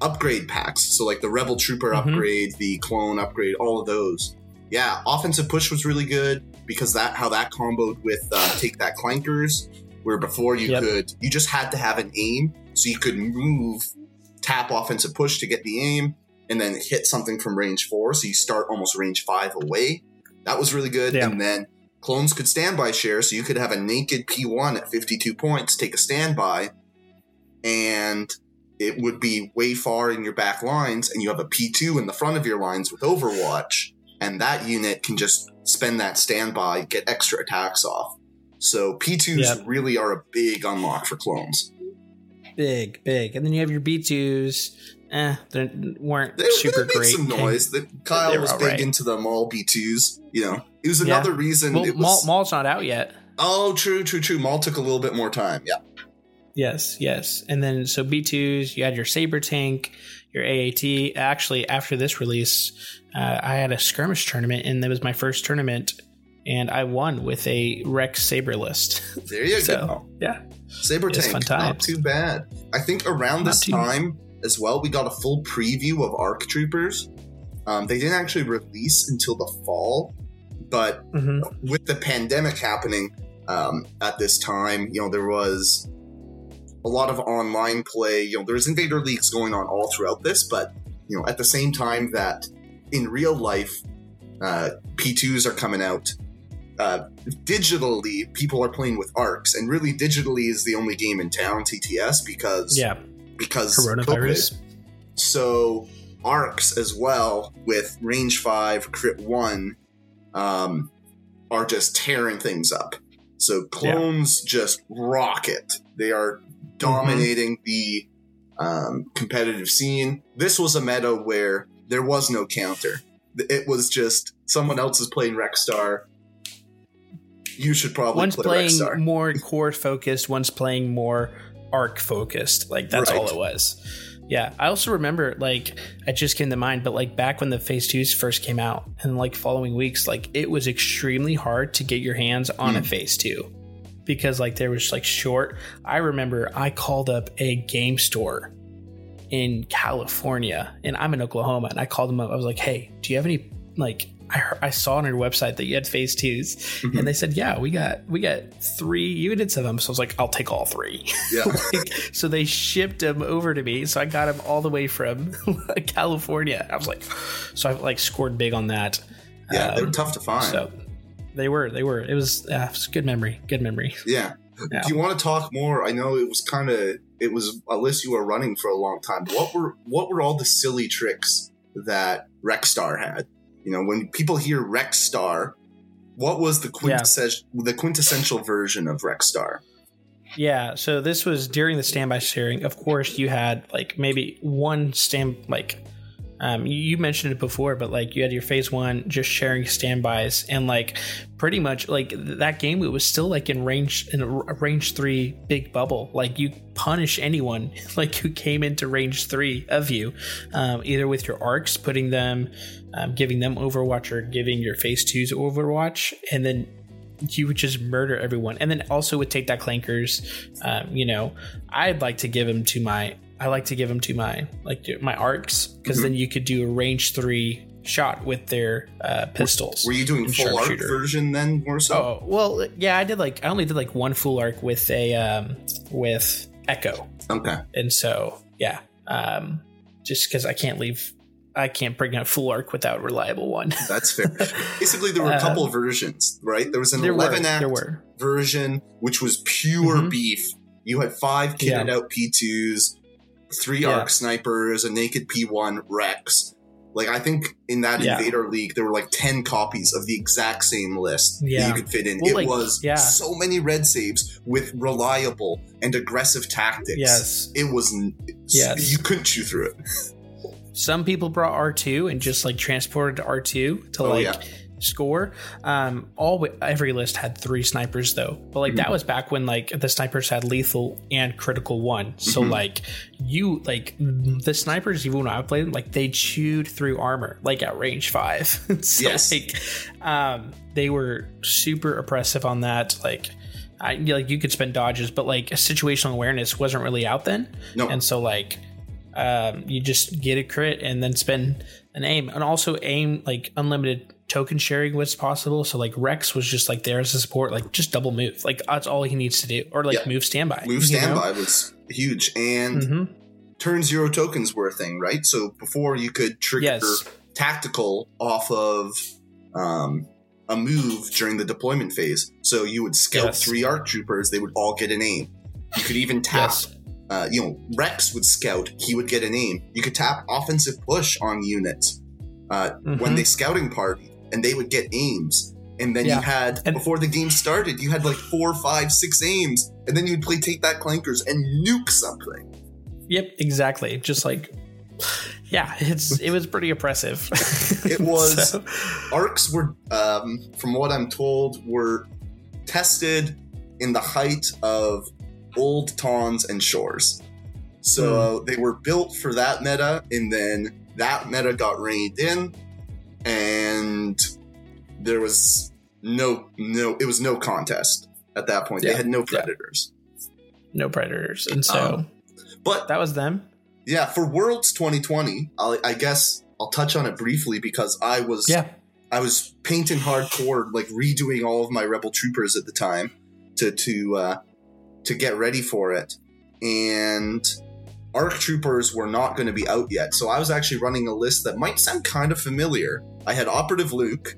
upgrade packs. So like the Rebel Trooper mm-hmm. upgrade, the Clone upgrade, all of those. Yeah, Offensive Push was really good because that how that comboed with uh, Take That Clankers, where before you yep. could you just had to have an aim, so you could move, tap Offensive Push to get the aim, and then hit something from range four, so you start almost range five away. That was really good, yeah. and then clones could standby share, so you could have a naked P one at fifty-two points, take a standby, and it would be way far in your back lines, and you have a P two in the front of your lines with Overwatch. And that unit can just spend that standby, get extra attacks off. So P twos yep. really are a big unlock for clones. Big, big. And then you have your B twos. Eh, they weren't they, super they great. They made some noise. The, Kyle was big right. into the Maul B twos. You know, it was another yeah. reason. Well, it was, Maul, Maul's not out yet. Oh, true, true, true. Maul took a little bit more time. Yeah. Yes, yes. And then so B twos, you had your Saber Tank, your A A T. Actually, after this release... Uh, I had a skirmish tournament, and that was my first tournament, and I won with a Rex Saber list. There you so, go. Yeah. Saber Tank, not too bad. I think around this time as well, we got a full preview of Arc Troopers. Um, they didn't actually release until the fall, but mm-hmm. with the pandemic happening um, at this time, you know, there was a lot of online play. You know, there's Invader Leagues going on all throughout this, but, you know, at the same time that in real life, uh, P twos are coming out. Uh, digitally, people are playing with ARCs, and really, digitally is the only game in town, T T S, because yeah, because coronavirus. COVID. So ARCs as well with range five, crit one, um, are just tearing things up. So clones yeah. just rocket. They are dominating mm-hmm. the um, competitive scene. This was a meta where there was no counter. It was just someone else is playing Rexstar. You should probably one's play Rexstar. One's playing more core focused, one's playing more arc focused. Like that's right. all it was. Yeah, I also remember, like, I just came to mind, but like back when the Phase twos first came out and like following weeks, like it was extremely hard to get your hands on mm. a Phase two because like there was like short. I remember I called up a game store in California, and I'm in Oklahoma, and I called them up. I was like, hey, do you have any, like, I, heard, I saw on your website that you had Phase twos, mm-hmm. and they said, yeah, we got we got three units of them. So I was like, I'll take all three. Yeah. Like, so they shipped them over to me. So I got them all the way from California. I was like, so I like scored big on that. Yeah, um, they were tough to find. So they were, they were. It was, uh, it was good memory, good memory. Yeah. yeah. Do you want to talk more? I know it was kind of it was a list you were running for a long time. What were what were all the silly tricks that Rexstar had? You know, when people hear Rexstar, what was the quintessential, yeah. the quintessential version of Rexstar? Yeah, so this was during the standby sharing. Of course, you had like maybe one stand, like um, you mentioned it before, but like you had your Phase one just sharing standbys, and like pretty much like that game, it was still like in range in a range three big bubble. Like you punish anyone like who came into range three of you, um, either with your arcs, putting them. Um, giving them Overwatch or giving your Phase twos Overwatch, and then you would just murder everyone. And then also with Take That Clankers, um, you know, I'd like to give them to my, I like to give them to my, like my arcs, because mm-hmm. then you could do a range three shot with their uh, pistols. Were you doing full arc version then more so? Oh, well, yeah, I did like, I only did like one full arc with a, um, with Echo. Okay. And so, yeah, um, just because I can't leave. I can't bring a full arc without a reliable one. That's fair. Basically, there were a couple um, versions, right? There was an eleven-act version, which was pure mm-hmm. beef. You had five kitted yeah. out P twos, three yeah. arc snipers, a naked P one, Rex. Like, I think in that yeah. Invader League, there were like ten copies of the exact same list yeah. that you could fit in. Well, it like, was yeah. so many red saves with reliable and aggressive tactics. Yes. It was yes. – you couldn't chew through it. Some people brought R two and just like transported to R two to oh, like yeah. score. Um, all every list had three snipers though, but like mm-hmm. that was back when like the snipers had lethal and critical one. So mm-hmm. like you like the snipers, even when I played them, like they chewed through armor like at range five. So yes. like um, they were super oppressive on that. Like I like you could spend dodges, but like situational awareness wasn't really out then. No, and so like. Um, you just get a crit and then spend an aim, and also aim like unlimited token sharing was possible. So like Rex was just like there as a support, like just double move, like that's all he needs to do, or like yeah. move standby. Move standby know? was huge, and mm-hmm. turn zero tokens were a thing, right? So before you could trigger yes. tactical off of um, a move during the deployment phase, so you would scout yes. three Arc Troopers, they would all get an aim. You could even tap. Yes. Uh, you know, Rex would scout, he would get an aim. You could tap offensive push on units uh, mm-hmm. when they scouting party, and they would get aims. And then yeah. you had, and before the game started, you had like four, five, six aims, and then you'd play Take That Clankers and nuke something. Yep, exactly. Just like, yeah, it's it was pretty oppressive. It was, so. Arcs were, um, from what I'm told, were tested in the height of old Tauntauns and Shores, so mm. they were built for that meta, and then that meta got reined in, and there was no no it was no contest at that point. yeah. They had no predators yeah. no predators and so um, but that was them. Yeah for Worlds twenty twenty, I'll, I guess I'll touch on it briefly, because I was yeah I was painting hardcore, like redoing all of my Rebel Troopers at the time to to uh to get ready for it, and Arc Troopers were not going to be out yet, so I was actually running a list that might sound kind of familiar. I had Operative Luke,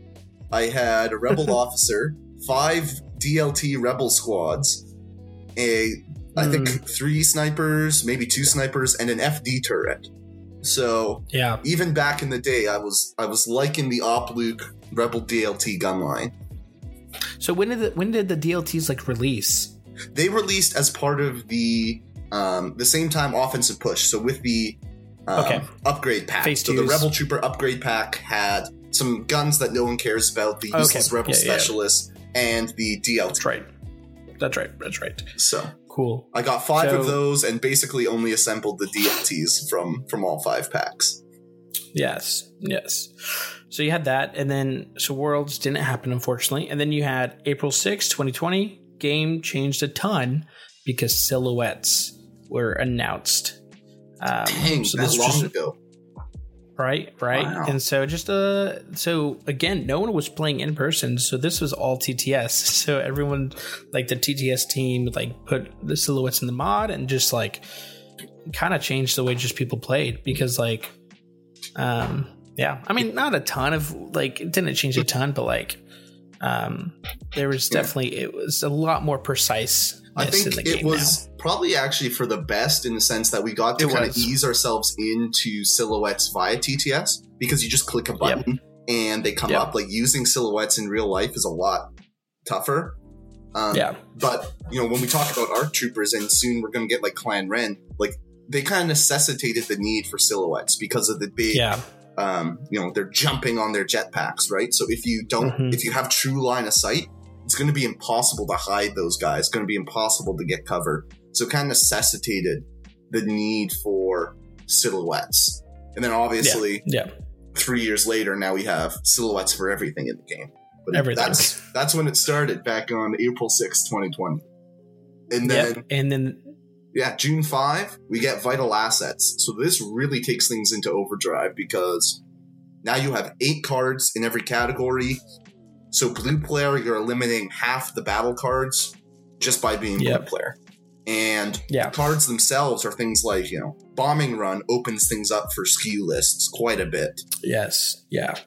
I had a Rebel Officer, five D L T Rebel squads, a I mm. think three snipers, maybe two snipers, and an F D turret. So yeah, even back in the day, I was I was liking the Op Luke Rebel D L T gunline. So when did the, when did the D L Ts like release? They released as part of the um, the same time Offensive Push. So with the um, okay. upgrade pack. Phase so twos. The Rebel Trooper upgrade pack had some guns that no one cares about, the useless okay. Rebel yeah, Specialist, yeah. and the D L T. That's right. That's right. That's right. So cool. I got five so, of those and basically only assembled the D L Ts from, from all five packs. Yes, yes. So you had that, and then so Worlds didn't happen, unfortunately. And then you had April sixth, twenty twenty. Game changed a ton because Silhouettes were announced. Um, Dang, so that long just, ago. Right, right. Wow. And so just uh, so again, no one was playing in person, so this was all T T S. So everyone, like the T T S team, like put the Silhouettes in the mod and just like kind of changed the way just people played because like, um, yeah, I mean, not a ton of like, it didn't change a ton, but like, um, there was definitely yeah. it was a lot more precise. I think in the game it was now. Probably actually for the best in the sense that we got to kind of ease ourselves into Silhouettes via T T S because you just click a button yep. and they come yep. up. Like using Silhouettes in real life is a lot tougher. Um, yeah. But, you know, when we talk about Arc Troopers and soon we're going to get like Clan Ren, like they kind of necessitated the need for Silhouettes because of the big, yeah. um, you know, they're jumping on their jetpacks, right? So if you don't, mm-hmm. if you have true line of sight, it's going to be impossible to hide those guys. It's going to be impossible to get covered. So it kind of necessitated the need for Silhouettes. And then obviously yeah, yeah. three years later, now we have Silhouettes for everything in the game. But everything. That's, that's when it started back on April sixth, twenty twenty. And then, yep. and then yeah, June fifth, we get Vital Assets. So this really takes things into overdrive because now you have eight cards in every category. So blue player, you're eliminating half the battle cards just by being yep. blue player. And yeah. the cards themselves are things like, you know, Bombing Run opens things up for S K U lists quite a bit. Yes. Yeah.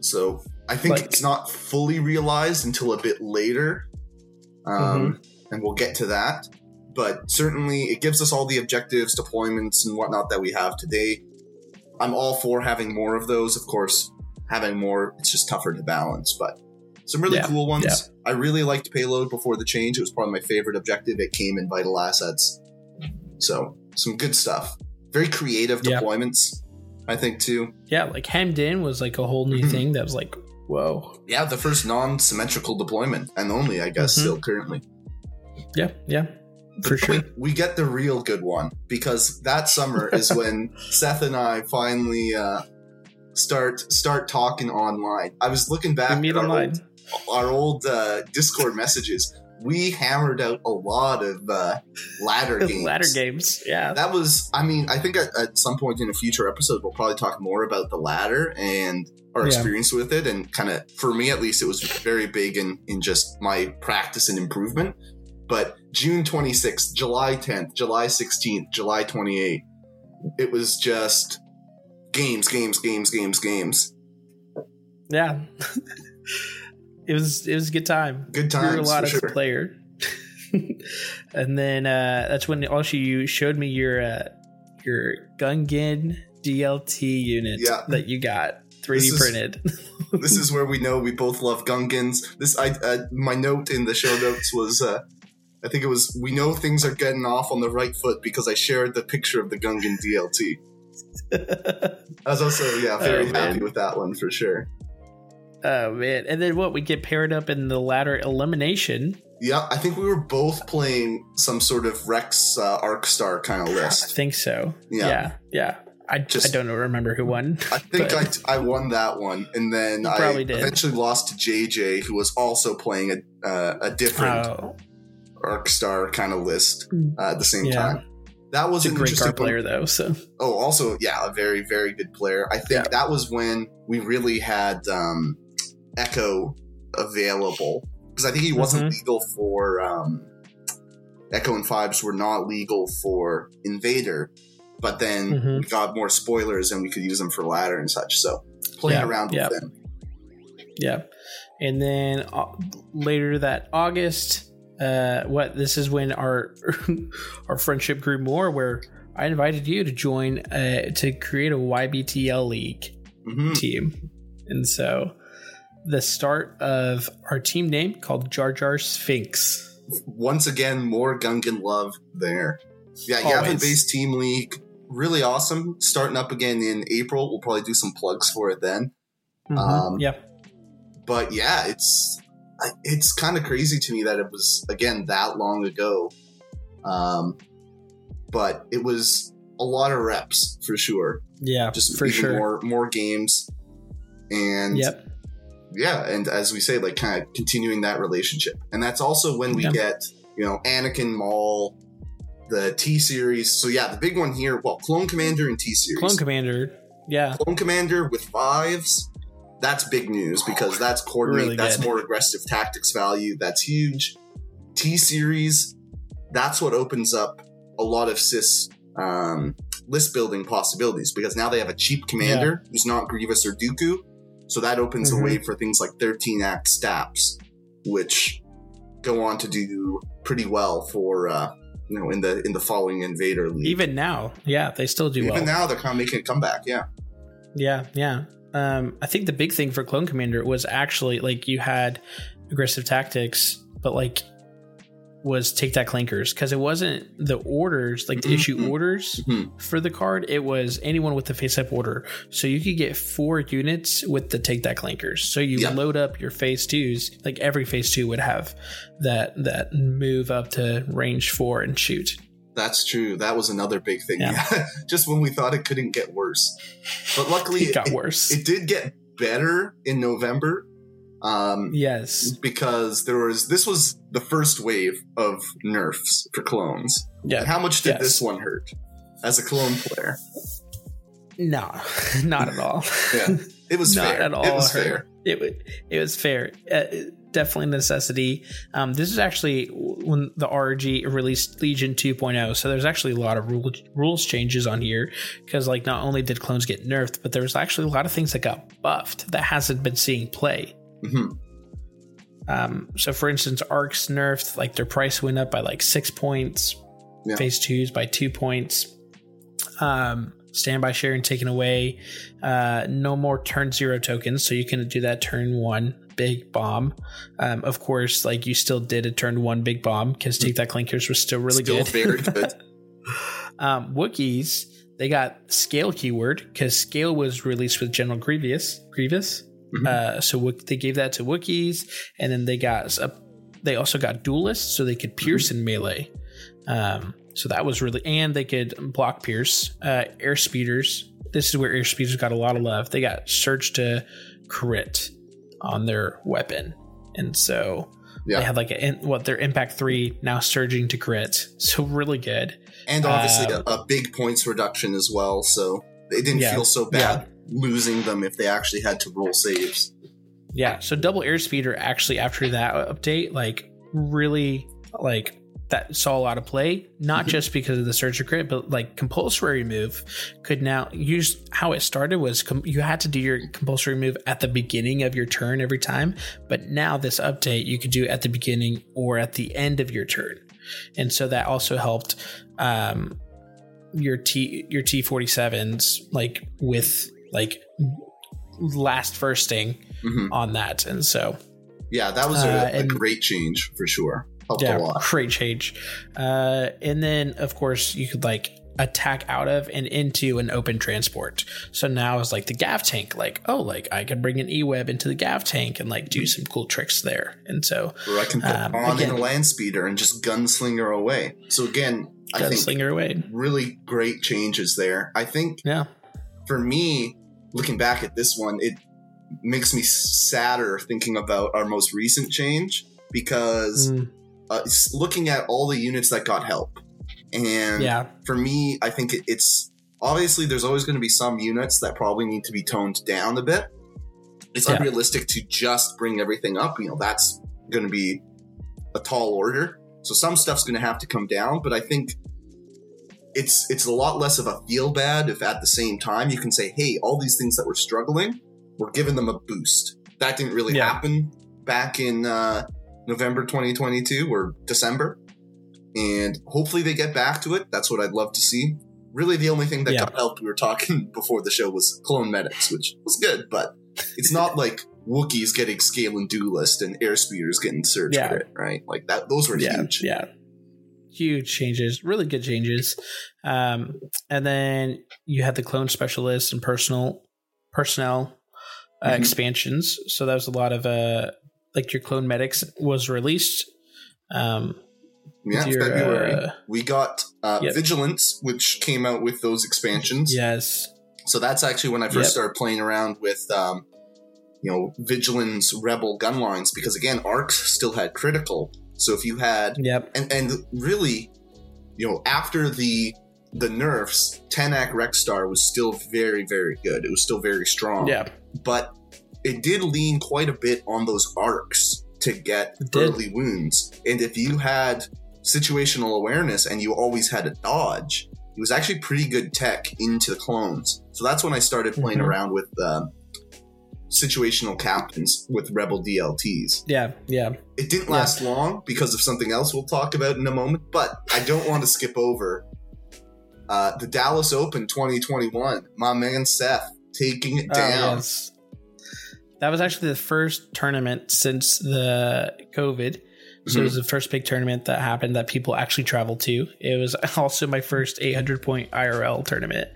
So I think like, it's not fully realized until a bit later. Um, mm-hmm. And we'll get to that. But certainly it gives us all the objectives, deployments, and whatnot that we have today. I'm all for having more of those, of course. Having more, it's just tougher to balance, but some really yeah, cool ones. Yeah. I really liked Payload before the change. It was probably my favorite objective. It came in Vital Assets. So some good stuff. Very creative yeah. deployments, I think, too. Yeah, like Hemmed In was like a whole new mm-hmm. thing that was like, whoa. Yeah, the first non-symmetrical deployment, and only, I guess, mm-hmm. still currently. Yeah, yeah, but for sure. We, we get the real good one, because that summer is when Seth and I finally... Uh, Start start talking online. I was looking back at our old, our old uh, Discord messages. We hammered out a lot of uh, ladder games. Ladder games, yeah. That was, I mean, I think at, at some point in a future episode, we'll probably talk more about the ladder and our yeah. experience with it. And kind of, for me at least, it was very big in, in just my practice and improvement. But June twenty-sixth, July tenth, July sixteenth, July twenty-eighth, it was just... Games, games, games, games, games. Yeah, it was it was a good time. Good times. We were a lot of sure. player, and then uh, that's when also you showed me your uh, your Gungan D L T unit yeah. that you got three D this is, printed. This is where we know we both love Gungans. This I uh, my note in the show notes was uh, I think it was we know things are getting off on the right foot because I shared the picture of the Gungan D L T. I was also yeah very oh, happy with that one for sure. Oh man. And then what we get paired up in the ladder elimination. Yeah, I think we were both playing some sort of Rex uh, Arc Star kind of list. I think so. Yeah. Yeah. yeah. I just I don't remember who won. I think I, I won that one and then I did. eventually lost to J J who was also playing a uh, a different oh. Arc Star kind of list uh, at the same yeah. time. That was a great card player, though. So, oh, also, yeah, a very, very good player. I think yeah. that was when we really had um, Echo available because I think he wasn't mm-hmm. legal for um, Echo and Fibes were not legal for Invader, but then mm-hmm. we got more spoilers and we could use them for ladder and such. So, playing yeah. around yeah. with them. Yeah, and then uh, later that August. Uh, what this is when our our friendship grew more. Where I invited you to join uh, to create a Y B T L league mm-hmm. team, and so the start of our team name called Jar Jar Sphinx. Once again, more Gungan love there. Yeah, Yavin-based team league, really awesome. Starting up again in April. We'll probably do some plugs for it then. Mm-hmm. Um, yeah, but yeah, it's. it's kind of crazy to me that it was, again, that long ago. Um, but it was a lot of reps for sure. Yeah, just for sure. More, more games. And yep. yeah, and as we say, like kind of continuing that relationship. And that's also when we yeah. get, you know, Anakin, Maul, the T-Series. So yeah, the big one here, well, Clone Commander and T-Series. Clone Commander, yeah. Clone Commander with fives. That's big news because that's coordinate. Really that's good. More aggressive tactics value. That's huge. T-Series, that's what opens up a lot of sys um, list building possibilities because now they have a cheap commander yeah. who's not Grievous or Dooku. So that opens mm-hmm. a way for things like thirteen act staps, which go on to do pretty well for uh, you know in the in the following Invader League. Even now, yeah, they still do Even well. Even now, they're kind of making a comeback. Yeah, yeah, yeah. Um, I think the big thing for Clone Commander was actually like you had aggressive tactics, but like was Take That Clankers because it wasn't the orders, like mm-hmm. the issue orders mm-hmm. for the card. It was anyone with the face up order. So you could get four units with the Take That Clankers. So you yeah. load up your phase twos, like every phase two would have that, that move up to range four and shoot. That's true. That was another big thing. Yeah. Just when we thought it couldn't get worse. But luckily, it got it, worse. It did get better in November. Um, yes. Because there was this was the first wave of nerfs for clones. Yeah. Like how much did yes. this one hurt as a clone player? No, not at all. yeah. It was not fair. At all. It was hurt. fair. It, it was fair. Uh, definitely necessity. Um, this is actually when the R G released Legion two point oh, so there's actually a lot of rule, rules changes on here because like not only did clones get nerfed, but there was actually a lot of things that got buffed that hasn't been seeing play. Mm-hmm. Um, so for instance, A R Cs nerfed, like their price went up by like six points, yeah. phase twos by two points. Um, standby sharing taken away. Uh, no more turn zero tokens, so you can do that turn one big bomb. Um, of course, like you still did a turn one big bomb because Take That Clankers was still really still good. Very good. um, Wookiees, they got scale keyword because scale was released with General Grievous. Grievous. Mm-hmm. Uh, so they gave that to Wookiees, and then they got uh, they also got duelists, so they could pierce mm-hmm. in melee. Um, so that was really, and they could block pierce. Uh, air speeders. This is where air speeders got a lot of love. They got search to crit on their weapon, and so yeah. they had like a, what their impact three now surging to crit. So really good, and obviously um, a, a big points reduction as well. So it didn't yeah, feel so bad. Yeah. Losing them if they actually had to roll saves. Yeah, so double airspeeder actually after that update, like really, like that saw a lot of play. Not mm-hmm. just because of the search or crit, but like compulsory move could now use how it started was com- you had to do your compulsory move at the beginning of your turn every time, but now this update you could do it at the beginning or at the end of your turn, and so that also helped um, your T your T forty-sevens like with. Like last firsting mm-hmm. on that, and so yeah, that was a, uh, and, a great change for sure. Helped yeah, a lot. Great change. Uh, and then of course you could like attack out of and into an open transport. So now it's like the Gav tank. Like oh, like I can bring an E-web into the Gav tank and like do some cool tricks there. And so or I can put um, on again, in a land speeder and just gunslinger away. So again, gunslinger I think away. Really great changes there. I think yeah. For me. Looking back at this one, it makes me sadder thinking about our most recent change because mm. uh, it's looking at all the units that got help. And yeah. for me, I think it, it's obviously there's always going to be some units that probably need to be toned down a bit. It's yeah. unrealistic to just bring everything up. You know, that's going to be a tall order. So some stuff's going to have to come down. But I think It's it's a lot less of a feel bad if at the same time you can say, hey, all these things that were struggling, we're giving them a boost. That didn't really yeah. happen back in uh, November twenty twenty-two or December. And hopefully they get back to it. That's what I'd love to see. Really, the only thing that yeah. got helped, we were talking before the show, was clone medics, which was good. But it's not like Wookiees getting scale and duelist and air speeders getting surge yeah. crit, right? Like that. Those were yeah. huge. Yeah. Huge changes, really good changes. Um, and then you had the clone specialists and personal personnel uh, mm-hmm. expansions. So that was a lot of uh, like your clone medics was released. Um, yeah, your, February. Uh, we got uh, yep. Vigilance, which came out with those expansions. Yes. So that's actually when I first yep. started playing around with, um, you know, Vigilance Rebel gun lines, because again, Arcs still had critical. So if you had, yep. and, and really, you know, after the the nerfs, ten A C Rexstar was still very, very good. It was still very strong. Yeah. But it did lean quite a bit on those Arcs to get early wounds. And if you had situational awareness and you always had a dodge, it was actually pretty good tech into the clones. So that's when I started playing mm-hmm. around with uh, situational captains with Rebel D L Ts. Yeah, yeah. It didn't last yeah. long because of something else we'll talk about in a moment, but I don't want to skip over uh, the Dallas Open twenty twenty-one. My man Seth taking it down. Oh, yes. That was actually the first tournament since the COVID. So mm-hmm. it was the first big tournament that happened that people actually traveled to. It was also my first eight hundred point I R L tournament,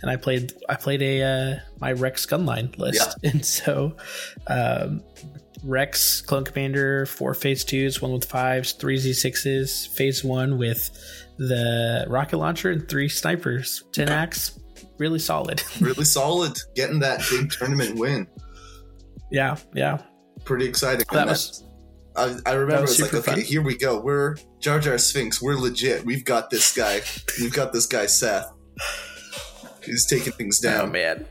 and I played I played a uh, my Rex gunline list, yeah. and so um, Rex Clone Commander, four Phase twos, one with fives, three Z sixes, Phase one with the rocket launcher and three snipers, ten yeah. axe, really solid, really solid, getting that big tournament win. Yeah, yeah, pretty exciting. That was. I, I remember it's like, okay, fun. Here we go. We're Jar Jar Sphinx. We're legit. We've got this guy. We've got this guy, Seth. He's taking things down. Oh man,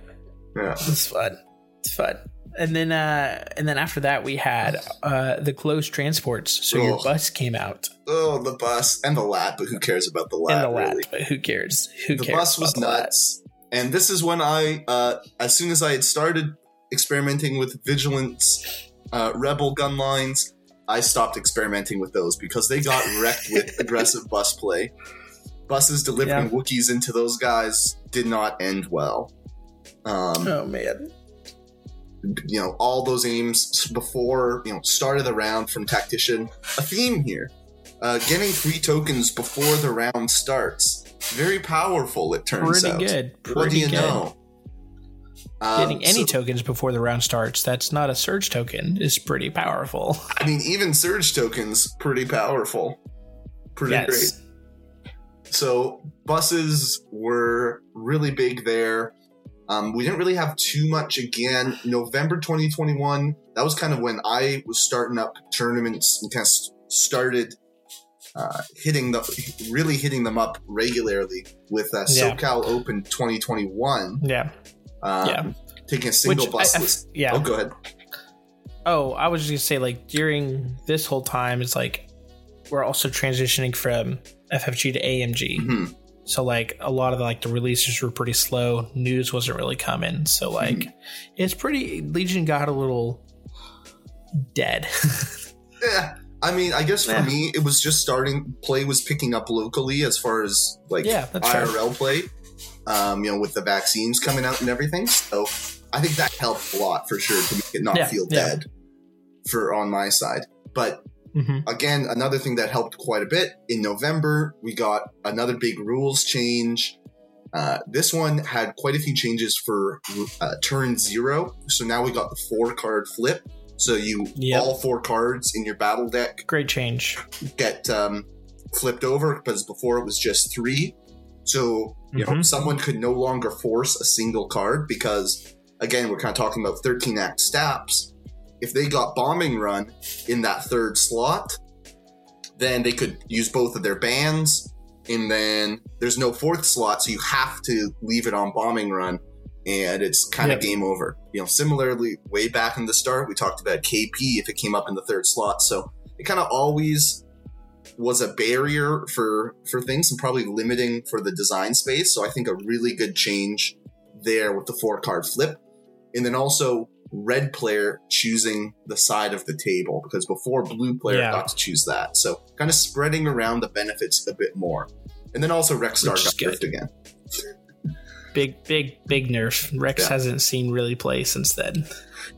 yeah, it's fun. It's fun. And then, uh, and then after that, we had uh, the closed transports. So oh. your bus came out. Oh, the bus and the lap, but who cares about the lap? And the lap, really? But who cares? Who the cares? The bus was nuts. And this is when I, uh, as soon as I had started experimenting with Vigilance, uh, Rebel gun lines. I stopped experimenting with those because they got wrecked with aggressive bus play. Buses delivering yeah. Wookiees into those guys did not end well. Um, oh, man. You know, all those aims before, you know, start of the round from Tactician. A theme here. Uh, getting free tokens before the round starts. Very powerful, it turns Pretty out. Pretty good. Pretty what do you good. know? Getting any um, so, tokens before the round starts, that's not a surge token, is pretty powerful. I mean, even surge tokens, pretty powerful. Pretty yes. great. So buses were really big there. Um, we didn't really have too much again. November twenty twenty-one, that was kind of when I was starting up tournaments and kind of started uh, hitting the, really hitting them up regularly with uh, SoCal yeah. Open twenty twenty-one. Yeah. Um, yeah, taking a single Which bus I, I, list. Yeah. Oh, go ahead. Oh, I was just gonna say, like during this whole time, it's like we're also transitioning from F F G to A M G. Mm-hmm. So like a lot of the, like the releases were pretty slow. News wasn't really coming. So like mm-hmm. it's pretty. Legion got a little dead. yeah, I mean, I guess for yeah. me, it was just starting. Play was picking up locally as far as like yeah, I R L fair. play. Um, you know, with the vaccines coming out and everything. So I think that helped a lot for sure to make it not yeah, feel yeah. dead for on my side. But mm-hmm. again, another thing that helped quite a bit in November, we got another big rules change. Uh, this one had quite a few changes for uh, turn zero. So now we got the four card flip. So you yep. all four cards in your battle deck. Great change. Get um, flipped over because before it was just three. So, you mm-hmm. know, someone could no longer force a single card because, again, we're kind of talking about thirteen act staps. If they got Bombing Run in that third slot, then they could use both of their bans, and then there's no fourth slot, so you have to leave it on Bombing Run, and it's kind yep. of game over. You know, similarly, way back in the start, we talked about K P if it came up in the third slot, so it kind of always was a barrier for for things and probably limiting for the design space. So I think a really good change there with the four card flip. And then also red player choosing the side of the table, because before blue player yeah. got to choose that. So kind of spreading around the benefits a bit more. And then also Rexstar got nerfed again. Big, big, big nerf. Rex yeah. hasn't seen really play since then.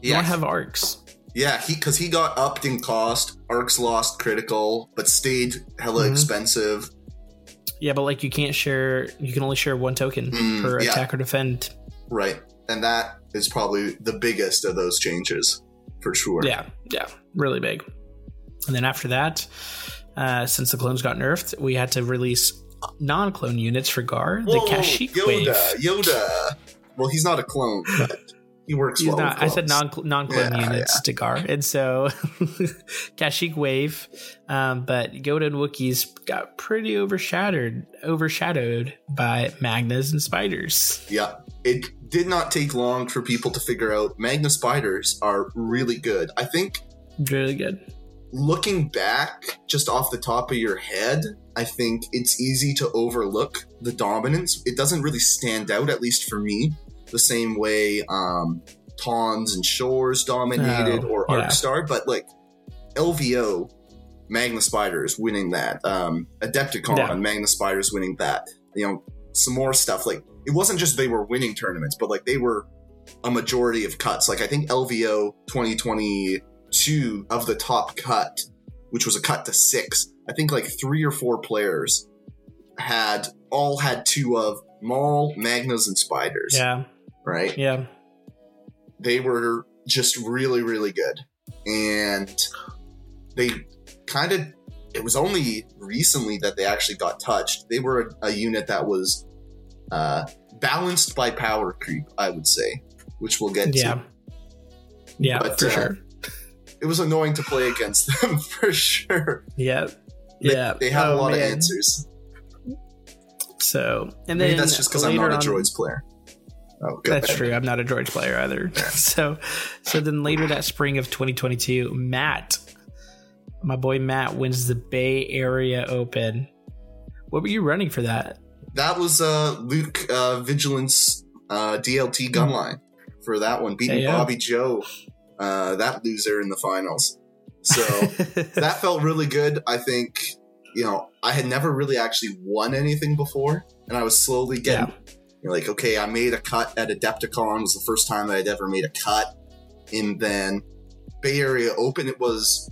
Yeah. Don't have arcs. Yeah, he because he got upped in cost, arcs lost critical, but stayed hella mm-hmm. expensive. Yeah, but like you can't share, you can only share one token mm, per yeah. attack or defend. Right, and that is probably the biggest of those changes for sure. Yeah, yeah, really big. And then after that, uh, since the clones got nerfed, we had to release non-clone units for Gar, the Whoa, Kashyyyk Yoda, wave. Yoda. Well, he's not a clone, but he works he's well not, with clones. I said non, non-clone yeah, units yeah. to Gar. And so Kashyyyk wave. Um, but Yoda and Wookiees got pretty overshadowed, overshadowed by Magnas and Spiders. Yeah. It did not take long for people to figure out Magna Spiders are really good. I think... Really good. Looking back, just off the top of your head, I think it's easy to overlook the dominance. It doesn't really stand out, at least for me, the same way um, Tauntauns and Shores dominated oh, or Arc yeah. Star. But like L V O, Magna Spiders winning that. Um, Adepticon, yeah. Magna Spiders winning that. You know, some more stuff. Like it wasn't just they were winning tournaments, but like they were a majority of cuts. Like I think L V O twenty twenty two of the top cut, which was a cut to six, I think like three or four players had all had two of Maul, Magnas, and Spiders. Yeah. Right? Yeah. They were just really, really good. And they kind of, it was only recently that they actually got touched. They were a, a unit that was uh, balanced by power creep, I would say, which we'll get yeah. to. Yeah, but, for uh, sure. It was annoying to play against them for sure. Yeah, they, yeah. They had oh, a lot man. of answers. So, and then maybe that's just because I'm not a on, droids player. Oh, that's ahead. true. I'm not a droids player either. Yeah. So, so then later that spring of twenty twenty-two, Matt, my boy Matt, wins the Bay Area Open. What were you running for that? That was uh, Luke uh, Vigilance uh, D L T gunline mm-hmm. for that one, beating yeah, yeah. Bobby Joe. Uh, that loser in the finals. So that felt really good. I think, you know, I had never really actually won anything before, and I was slowly getting yeah. you know, like, okay, I made a cut at Adepticon. It was the first time that I'd ever made a cut. And then Bay Area Open, it was,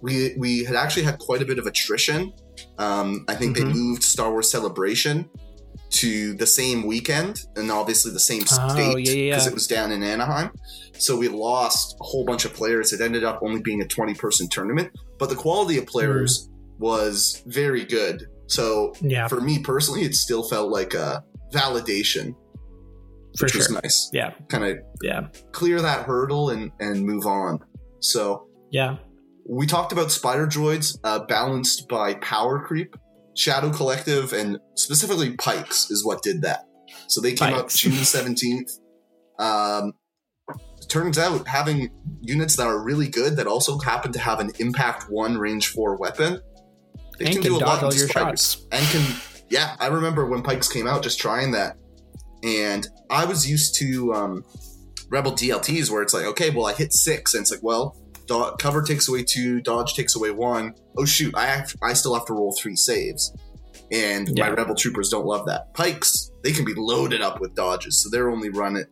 we we had actually had quite a bit of attrition. Um, I think mm-hmm. they moved Star Wars Celebration to the same weekend and obviously the same state because oh, yeah, yeah. it was down in Anaheim. So we lost a whole bunch of players. It ended up only being a twenty-person tournament, but the quality of players mm. was very good. So yeah. for me personally, it still felt like a validation, for which sure. was nice. Yeah, kind of yeah. clear that hurdle and, and move on. So yeah, we talked about spider droids uh, balanced by power creep. Shadow Collective and specifically Pikes is what did that. So they came Pikes. up June seventeenth. Um, turns out having units that are really good that also happen to have an impact one range four weapon, they and can, can do a lot of your shots. And can, yeah, I remember when Pikes came out just trying that. And I was used to um, Rebel D L Ts where it's like, okay, well, I hit six. And it's like, well, Do- cover takes away two, dodge takes away one. Oh shoot, I have, I still have to roll three saves. And yeah. my Rebel Troopers don't love that. Pikes, they can be loaded up with dodges, so they're only running,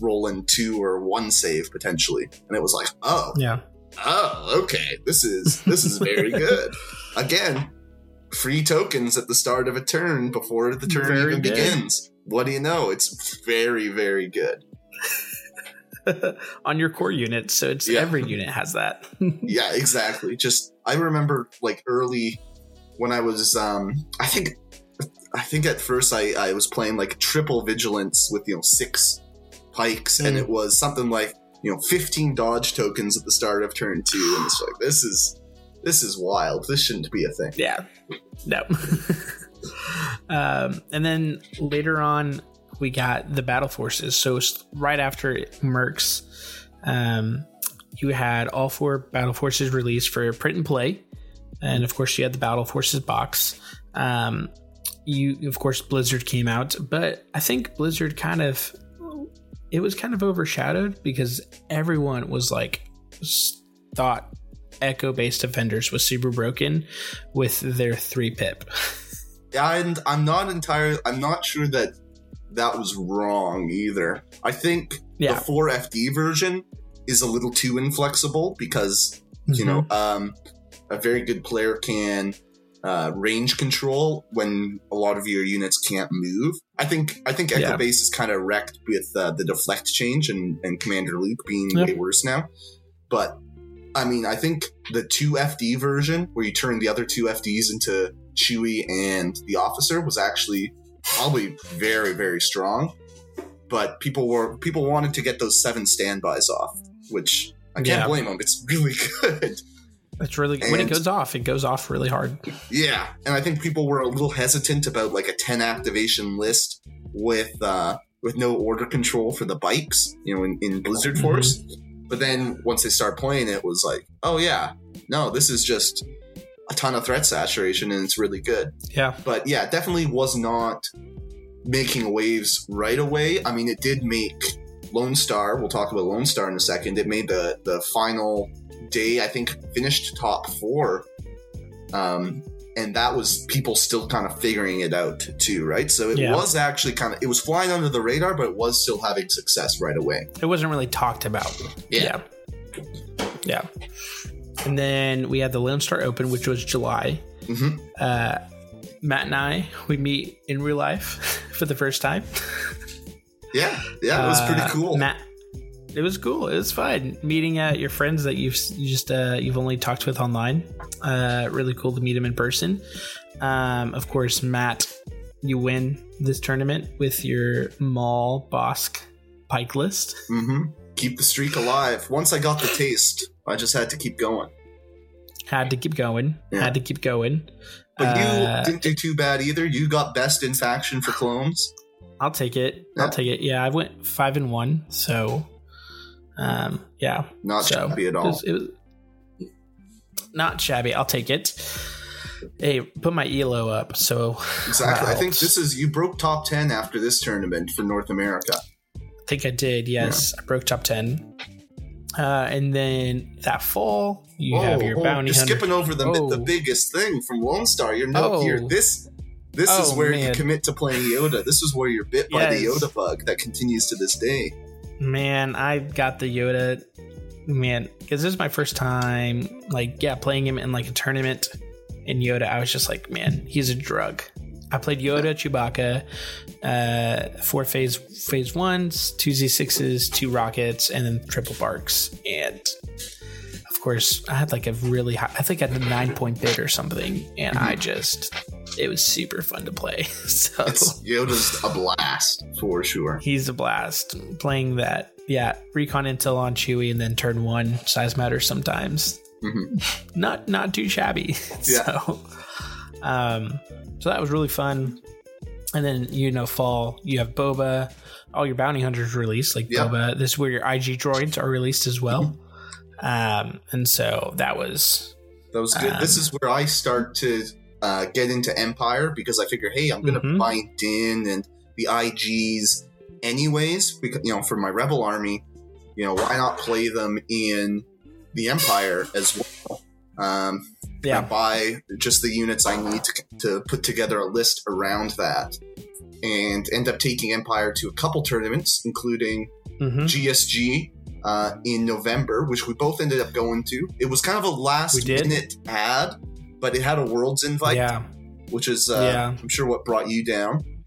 rolling two or one save potentially. And it was like, oh, yeah, oh, okay, this is this is very good. Again, free tokens at the start of a turn before the turn very even good. begins. What do you know? It's very, very good. On your core unit, so it's yeah. every unit has that. Yeah, exactly. Just I remember like early when I was um I think I think at first I, I was playing like triple vigilance with, you know, six pikes mm. and it was something like, you know, fifteen dodge tokens at the start of turn two, and it's like this is this is wild. This shouldn't be a thing. Yeah. No. um and then later on we got the battle forces. So right after Mercs, um, you had all four battle forces released for print and play. And of course you had the battle forces box. Um, you, of course, Blizzard came out, but I think Blizzard kind of, it was kind of overshadowed because everyone was like, thought echo based defenders was super broken with their three pip. And I'm not entirely, I'm not sure that that was wrong either. I think yeah. the four F D version is a little too inflexible because, mm-hmm. you know, um, a very good player can uh, range control when a lot of your units can't move. I think I think Echo yeah. Base is kind of wrecked with uh, the deflect change and, and Commander Luke being yep. way worse now. But I mean, I think the two F D version where you turn the other two F Ds into Chewie and the officer was actually probably very, very strong. But people were people wanted to get those seven standbys off, which I can't yeah. blame them. It's really good. It's really good. When it goes off, it goes off really hard. Yeah, and I think people were a little hesitant about like a ten activation list with uh, with no order control for the bikes, you know, in, in Blizzard mm-hmm. Force. But then once they start playing, it was like, oh yeah, no, this is just a ton of threat saturation, and it's really good. Yeah, but yeah, it definitely was not making waves right away. I mean, it did make Lone Star. We'll talk about Lone Star in a second. It made the the final day. I think finished top four, um, and that was people still kind of figuring it out too, right? So it yeah. was actually kind of it was flying under the radar, but it was still having success right away. It wasn't really talked about. Yeah, yeah. yeah. And then we had the Lone Star Open, which was July. Mm-hmm. Uh, Matt and I, we meet in real life for the first time. Yeah, yeah, it was pretty cool. Uh, Matt, it was cool. It was fun meeting uh, your friends that you've you just uh, you've only talked with online. Uh, really cool to meet them in person. Um, of course, Matt, you win this tournament with your Maul Bossk Pike list. Mm-hmm. Keep the streak alive. Once I got the taste, I just had to keep going. Had to keep going. Yeah. Had to keep going. But you uh, didn't do too bad either. You got best in faction for clones. I'll take it. Yeah. I'll take it. Yeah, I went five and one. So, um, yeah, not so, shabby at all. It was, it was not shabby. I'll take it. Hey, put my E L O up. So exactly. I think this is you broke top ten after this tournament for North America. I think I did. Yes, yeah. I broke top ten. Uh, and then that fall, you oh, have your oh, bounty. You're hunter. Skipping over the oh. the biggest thing from Lone Star. You're no oh. here. This. This oh, is where man. you commit to playing Yoda. This is where you're bit yes. by the Yoda bug that continues to this day. Man, I got the Yoda, man, because this is my first time, like, yeah, playing him in like a tournament in Yoda. I was just like, man, he's a drug. I played Yoda, Chewbacca, uh, four phase phase ones, two Z sixes, two rockets, and then triple barks. And of course, I had like a really high, I think I had a nine point bid or something, and mm-hmm. I just. It was super fun to play. So it's, Yoda's a blast for sure. He's a blast playing that. Yeah, recon intel on Chewie, and then turn one size matters sometimes. Mm-hmm. Not not too shabby. Yeah. So, um, so that was really fun. And then you know, fall you have Boba. All your bounty hunters released like yep. Boba. This is where your I G droids are released as well. um, and so that was that was good. Um, this is where I start to. Uh, get into Empire because I figure, hey, I'm gonna mm-hmm. bind in and the I Gs anyways because you know for my Rebel army, you know why not play them in the Empire as well? Um, yeah, buy just the units I need to, to put together a list around that, and end up taking Empire to a couple tournaments, including mm-hmm. G S G uh, in November, which we both ended up going to. It was kind of a last minute ad. But it had a Worlds invite, yeah. which is, uh, yeah. I'm sure, what brought you down.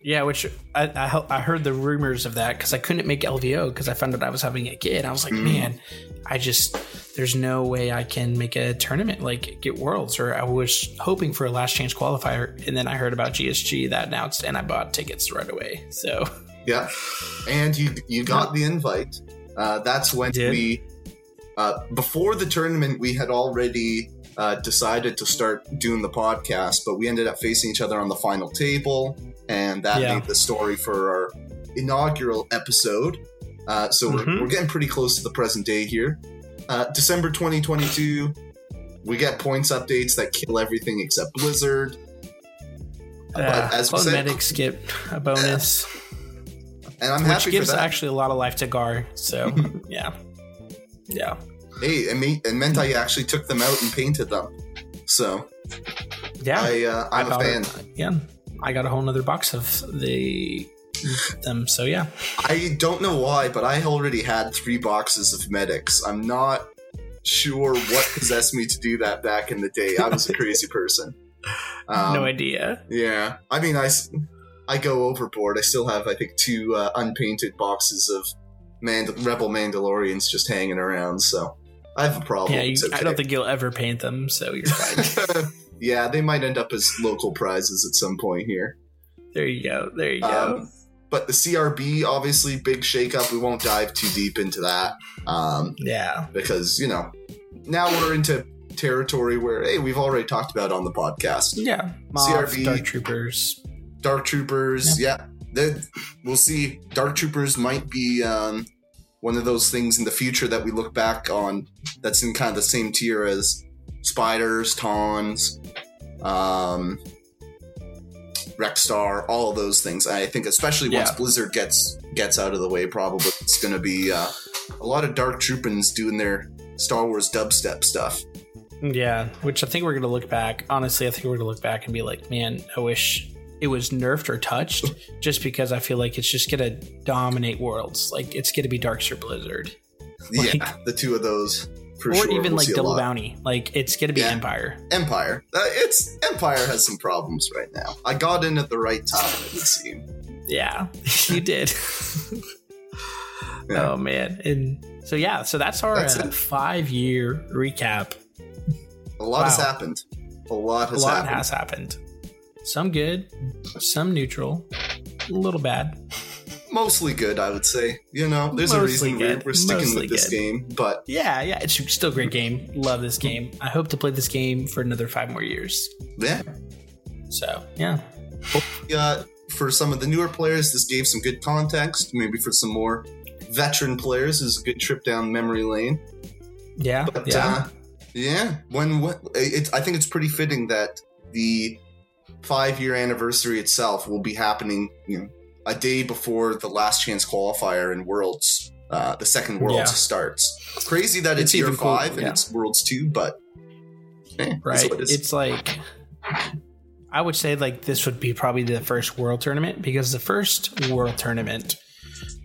Yeah, which I I, I heard the rumors of that because I couldn't make L V O because I found out I was having a kid. I was like, mm. man, I just, there's no way I can make a tournament, like get Worlds. Or I was hoping for a last chance qualifier. And then I heard about G S G that announced and I bought tickets right away. So, yeah. And you, you got yeah. the invite. Uh, that's when we, uh, before the tournament, we had already. Uh, decided to start doing the podcast, but we ended up facing each other on the final table, and that yeah. made the story for our inaugural episode. Uh, so mm-hmm. we're, we're getting pretty close to the present day here. Uh, December twenty twenty-two, we get points updates that kill everything except Blizzard. Uh, but as we said, medic skip a bonus, uh, and I'm which happy gives for that. Actually a lot of life to Gar. So yeah, yeah. Hey, and, me, and Mentai actually took them out and painted them. So, yeah, I, uh, I'm I a fan. It. Yeah, I got a whole other box of the them. So yeah, I don't know why, but I already had three boxes of medics. I'm not sure what possessed me to do that back in the day. I was a crazy person. Um, no idea. Yeah, I mean, I I go overboard. I still have, I think, two uh, unpainted boxes of Mandal- Rebel Mandalorians just hanging around, so I have a problem. Yeah, you, I don't think you'll ever paint them, so you're fine. Yeah, they might end up as local prizes at some point here. There you go, there you um, go. But the C R B, obviously, big shakeup. We won't dive too deep into that. Um, yeah. Because, you know, now we're into territory where, hey, we've already talked about on the podcast. Yeah. Moth, C R B. Dark Troopers. Dark Troopers, yeah. yeah. They're, we'll see. Dark Troopers might be um, one of those things in the future that we look back on that's in kind of the same tier as Spiders, Tauns, um... Rexstar, all of those things. I think especially once yeah. Blizzard gets gets out of the way, probably it's going to be uh, a lot of Dark Troopers doing their Star Wars dubstep stuff. Yeah, which I think we're going to look back. Honestly, I think we're going to look back and be like, man, I wish it was nerfed or touched, just because I feel like it's just going to dominate worlds. Like, it's going to be Darkster Blizzard. Like, yeah, the two of those. For or sure. even we'll like Double Bounty. Like, it's going to be yeah. Empire. Empire. Uh, it's Empire has some problems right now. I got in at the right time, it would seem. Yeah, you did. yeah. Oh, man. And so, yeah, so that's our that's uh, five-year recap. A lot wow. has happened. A lot has happened. A lot happened. has happened. Some good, some neutral, a little bad. Mostly good, I would say. You know, there's Mostly a reason we're, we're sticking Mostly with this good. game, but... Yeah, yeah, it's still a great game. Love this game. I hope to play this game for another five more years. Yeah. So, yeah. Uh, for some of the newer players, this gave some good context. Maybe for some more veteran players, this is a good trip down memory lane. Yeah, but, yeah. Uh, yeah, when, when it, I think it's pretty fitting that the five-year anniversary itself will be happening, you know, a day before the last chance qualifier in Worlds, uh, the second Worlds yeah. starts. Crazy that it's, it's year five cool, yeah. and it's Worlds two, but eh, right, it's, what it it's like I would say like this would be probably the first World Tournament, because the first World Tournament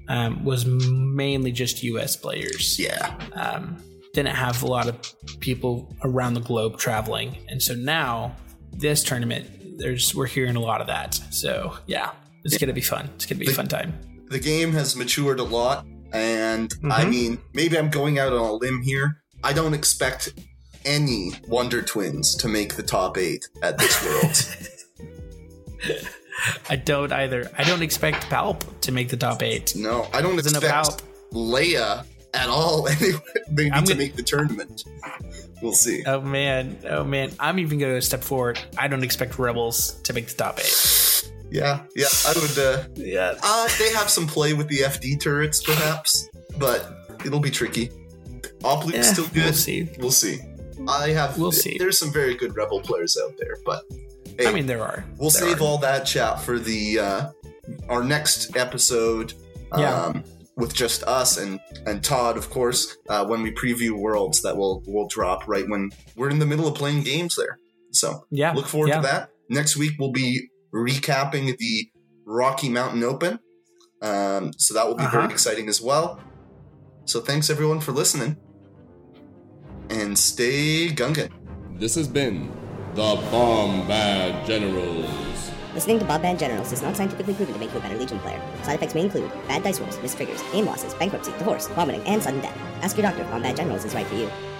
um, was mainly just U S players. Yeah, um, didn't have a lot of people around the globe traveling, and so now this tournament, there's we're hearing a lot of that. So yeah. It's yeah. going to be fun. It's going to be the, a fun time. The game has matured a lot. And mm-hmm. I mean, maybe I'm going out on a limb here. I don't expect any Wonder Twins to make the top eight at this World. I don't either. I don't expect Palp to make the top eight. No, I don't expect Palp. Leia at all. Anyway, maybe I'm to gonna- make the tournament. We'll see. Oh, man. Oh, man. I'm even going to step forward. I don't expect Rebels to make the top eight. Yeah, yeah, I would, uh, yeah. uh, they have some play with the F D turrets, perhaps, but it'll be tricky. Opluke's eh, still good. We'll see. We'll see. I have, we'll see. There's some very good Rebel players out there, but hey, I mean, there are. We'll there save are. all that chat for the, uh, our next episode, um, yeah. with just us and, and Todd, of course, uh, when we preview Worlds that will, will drop right when we're in the middle of playing games there. So yeah, look forward yeah. to that. Next week will be recapping the Rocky Mountain Open. Um, so that will be uh-huh. very exciting as well. So thanks everyone for listening. And stay gunkin'. This has been the Bombad Generals. Listening to Bombad Generals is not scientifically proven to make you a better Legion player. Side effects may include bad dice rolls, missed triggers, aim losses, bankruptcy, divorce, vomiting, and sudden death. Ask your doctor if Bombad Generals is right for you.